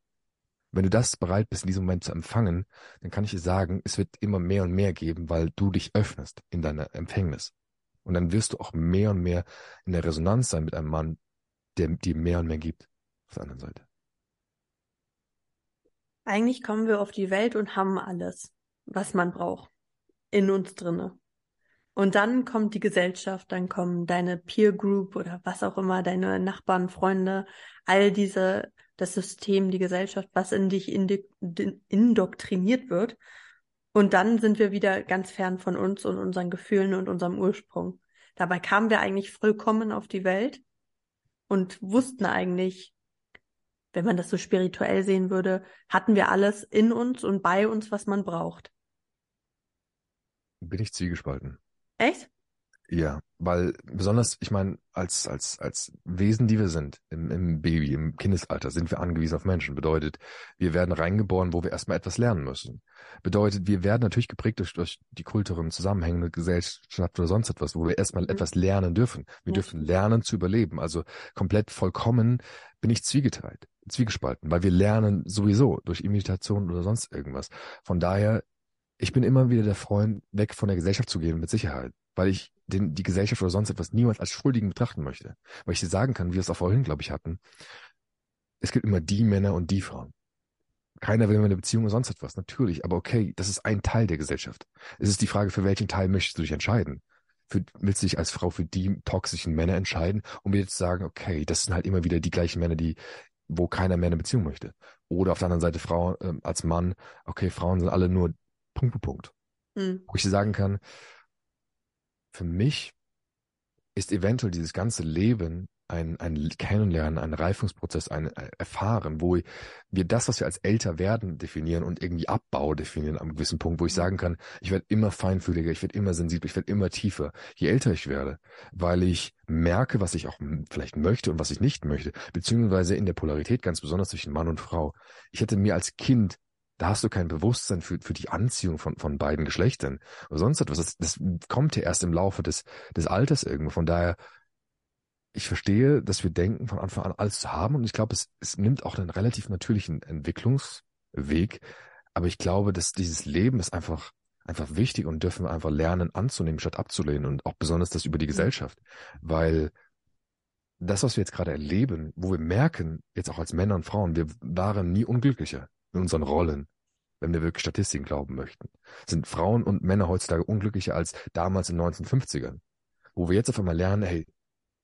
Wenn du das bereit bist, in diesem Moment zu empfangen, dann kann ich dir sagen, es wird immer mehr und mehr geben, weil du dich öffnest in deiner Empfängnis. Und dann wirst du auch mehr und mehr in der Resonanz sein mit einem Mann, der dir mehr und mehr gibt auf der anderen Seite. Eigentlich kommen wir auf die Welt und haben alles, was man braucht, in uns drinne. Und dann kommt die Gesellschaft, dann kommen deine Peer Group oder was auch immer, deine Nachbarn, Freunde, all diese, das System, die Gesellschaft, was in dich indi- indoktriniert wird. Und dann sind wir wieder ganz fern von uns und unseren Gefühlen und unserem Ursprung. Dabei kamen wir eigentlich vollkommen auf die Welt und wussten eigentlich, wenn man das so spirituell sehen würde, hatten wir alles in uns und bei uns, was man braucht. Bin ich zwiegespalten. Echt? Ja, weil besonders, ich meine, als als als Wesen, die wir sind, im, im Baby, im Kindesalter, sind wir angewiesen auf Menschen. Bedeutet, wir werden reingeboren, wo wir erstmal etwas lernen müssen. Bedeutet, wir werden natürlich geprägt durch, durch die kulturellen Zusammenhänge, Gesellschaft oder sonst etwas, wo wir erstmal mhm. etwas lernen dürfen. Wir mhm. dürfen lernen zu überleben. Also komplett vollkommen bin ich zwiegeteilt, zwiegespalten, weil wir lernen sowieso durch Imitation oder sonst irgendwas. Von daher ich bin immer wieder der Freund, weg von der Gesellschaft zu gehen, mit Sicherheit, weil ich den, die Gesellschaft oder sonst etwas niemals als Schuldigen betrachten möchte. Weil ich dir sagen kann, wie wir es auch vorhin, glaube ich, hatten, es gibt immer die Männer und die Frauen. Keiner will mehr eine Beziehung oder sonst etwas, natürlich, aber okay, das ist ein Teil der Gesellschaft. Es ist die Frage, für welchen Teil möchtest du dich entscheiden? Für, willst du dich als Frau für die toxischen Männer entscheiden, um dir zu sagen, okay, das sind halt immer wieder die gleichen Männer, die, wo keiner mehr eine Beziehung möchte. Oder auf der anderen Seite Frauen äh, als Mann, okay, Frauen sind alle nur Punkt, Punkt, Punkt. Wo ich dir sagen kann, für mich ist eventuell dieses ganze Leben ein, ein Kennenlernen, ein Reifungsprozess, ein, ein Erfahren, wo wir das, was wir als älter werden, definieren und irgendwie Abbau definieren am gewissen Punkt, wo ich sagen kann, ich werde immer feinfühliger, ich werde immer sensibler, ich werde immer tiefer, je älter ich werde, weil ich merke, was ich auch vielleicht möchte und was ich nicht möchte, beziehungsweise in der Polarität ganz besonders zwischen Mann und Frau. Ich hätte mir als Kind, da hast du kein Bewusstsein für, für die Anziehung von, von beiden Geschlechtern oder sonst etwas. Das, das kommt ja erst im Laufe des, des Alters irgendwo. Von daher, ich verstehe, dass wir denken, von Anfang an alles zu haben. Und ich glaube, es, es nimmt auch einen relativ natürlichen Entwicklungsweg. Aber ich glaube, dass dieses Leben ist einfach, einfach wichtig und dürfen wir einfach lernen, anzunehmen, statt abzulehnen. Und auch besonders das über die Gesellschaft. Weil das, was wir jetzt gerade erleben, wo wir merken, jetzt auch als Männer und Frauen, wir waren nie unglücklicher in unseren Rollen, wenn wir wirklich Statistiken glauben möchten, sind Frauen und Männer heutzutage unglücklicher als damals in den neunzehnhundertfünfzigern. Wo wir jetzt auf einmal lernen, hey,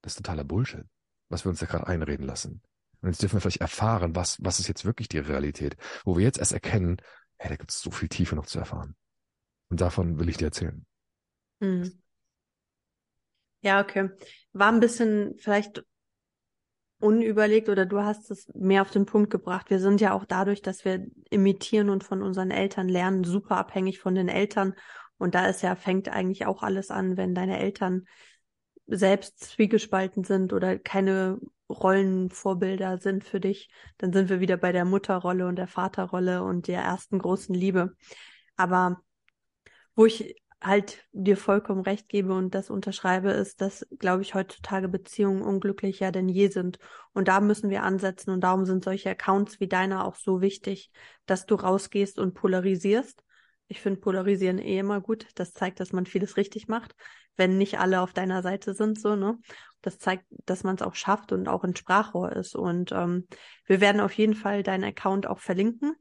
das ist totaler Bullshit, was wir uns da gerade einreden lassen. Und jetzt dürfen wir vielleicht erfahren, was, was ist jetzt wirklich die Realität, wo wir jetzt erst erkennen, hey, da gibt es so viel Tiefe noch zu erfahren. Und davon will ich dir erzählen. Hm. Ja, okay. War ein bisschen vielleicht unüberlegt oder du hast es mehr auf den Punkt gebracht. Wir sind ja auch dadurch, dass wir imitieren und von unseren Eltern lernen, super abhängig von den Eltern. Und da ist ja, fängt eigentlich auch alles an, wenn deine Eltern selbst zwiegespalten sind oder keine Rollenvorbilder sind für dich, dann sind wir wieder bei der Mutterrolle und der Vaterrolle und der ersten großen Liebe. Aber wo ich halt dir vollkommen recht gebe und das unterschreibe, ist, dass, glaube ich, heutzutage Beziehungen unglücklicher denn je sind. Und da müssen wir ansetzen und darum sind solche Accounts wie deiner auch so wichtig, dass du rausgehst und polarisierst. Ich finde Polarisieren eh immer gut. Das zeigt, dass man vieles richtig macht, wenn nicht alle auf deiner Seite sind, so, ne? Das zeigt, dass man es auch schafft und auch ein Sprachrohr ist. Und ähm, wir werden auf jeden Fall deinen Account auch verlinken.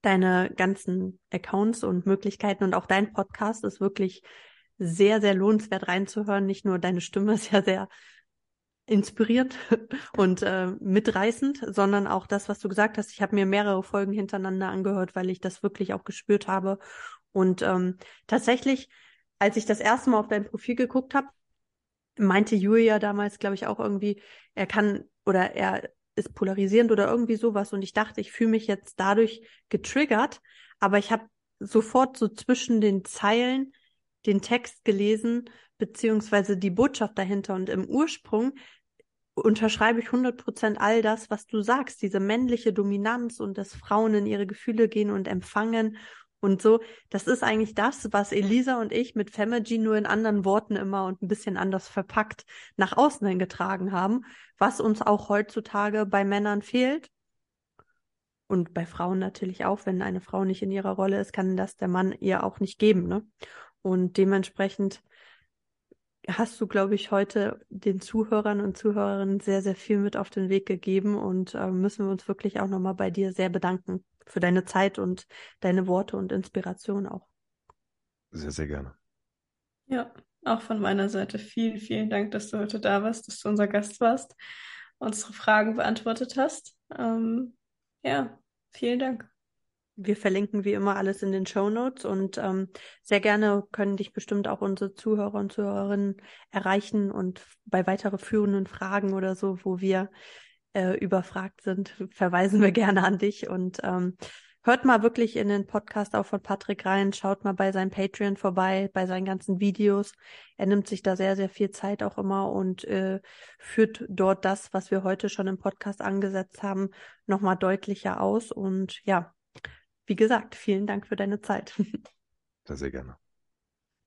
Deine ganzen Accounts und Möglichkeiten und auch dein Podcast ist wirklich sehr, sehr lohnenswert reinzuhören. Nicht nur deine Stimme ist ja sehr inspirierend und äh, mitreißend, sondern auch das, was du gesagt hast. Ich habe mir mehrere Folgen hintereinander angehört, weil ich das wirklich auch gespürt habe. Und ähm, tatsächlich, als ich das erste Mal auf dein Profil geguckt habe, meinte Julia damals, glaube ich, auch irgendwie, er kann oder er ist polarisierend oder irgendwie sowas und ich dachte, ich fühle mich jetzt dadurch getriggert, aber ich habe sofort so zwischen den Zeilen den Text gelesen, beziehungsweise die Botschaft dahinter und im Ursprung unterschreibe ich hundert Prozent all das, was du sagst, diese männliche Dominanz und dass Frauen in ihre Gefühle gehen und empfangen und so, das ist eigentlich das, was Elisa und ich mit Femergy nur in anderen Worten immer und ein bisschen anders verpackt nach außen hin getragen haben, was uns auch heutzutage bei Männern fehlt. Und bei Frauen natürlich auch, wenn eine Frau nicht in ihrer Rolle ist, kann das der Mann ihr auch nicht geben, ne? Und dementsprechend hast du, glaube ich, heute den Zuhörern und Zuhörerinnen sehr, sehr viel mit auf den Weg gegeben und äh, müssen wir uns wirklich auch nochmal bei dir sehr bedanken für deine Zeit und deine Worte und Inspiration auch. Sehr, sehr gerne. Ja, auch von meiner Seite vielen, vielen Dank, dass du heute da warst, dass du unser Gast warst, unsere Fragen beantwortet hast. Ähm, ja, vielen Dank. Wir verlinken wie immer alles in den Shownotes und ähm, sehr gerne können dich bestimmt auch unsere Zuhörer und Zuhörerinnen erreichen und bei weiterführenden Fragen oder so, wo wir äh, überfragt sind, verweisen wir gerne an dich und ähm, hört mal wirklich in den Podcast auch von Patrick rein, schaut mal bei seinem Patreon vorbei, bei seinen ganzen Videos. Er nimmt sich da sehr, sehr viel Zeit auch immer und äh, führt dort das, was wir heute schon im Podcast angesetzt haben, nochmal deutlicher aus und ja, wie gesagt, vielen Dank für deine Zeit. Sehr, sehr gerne.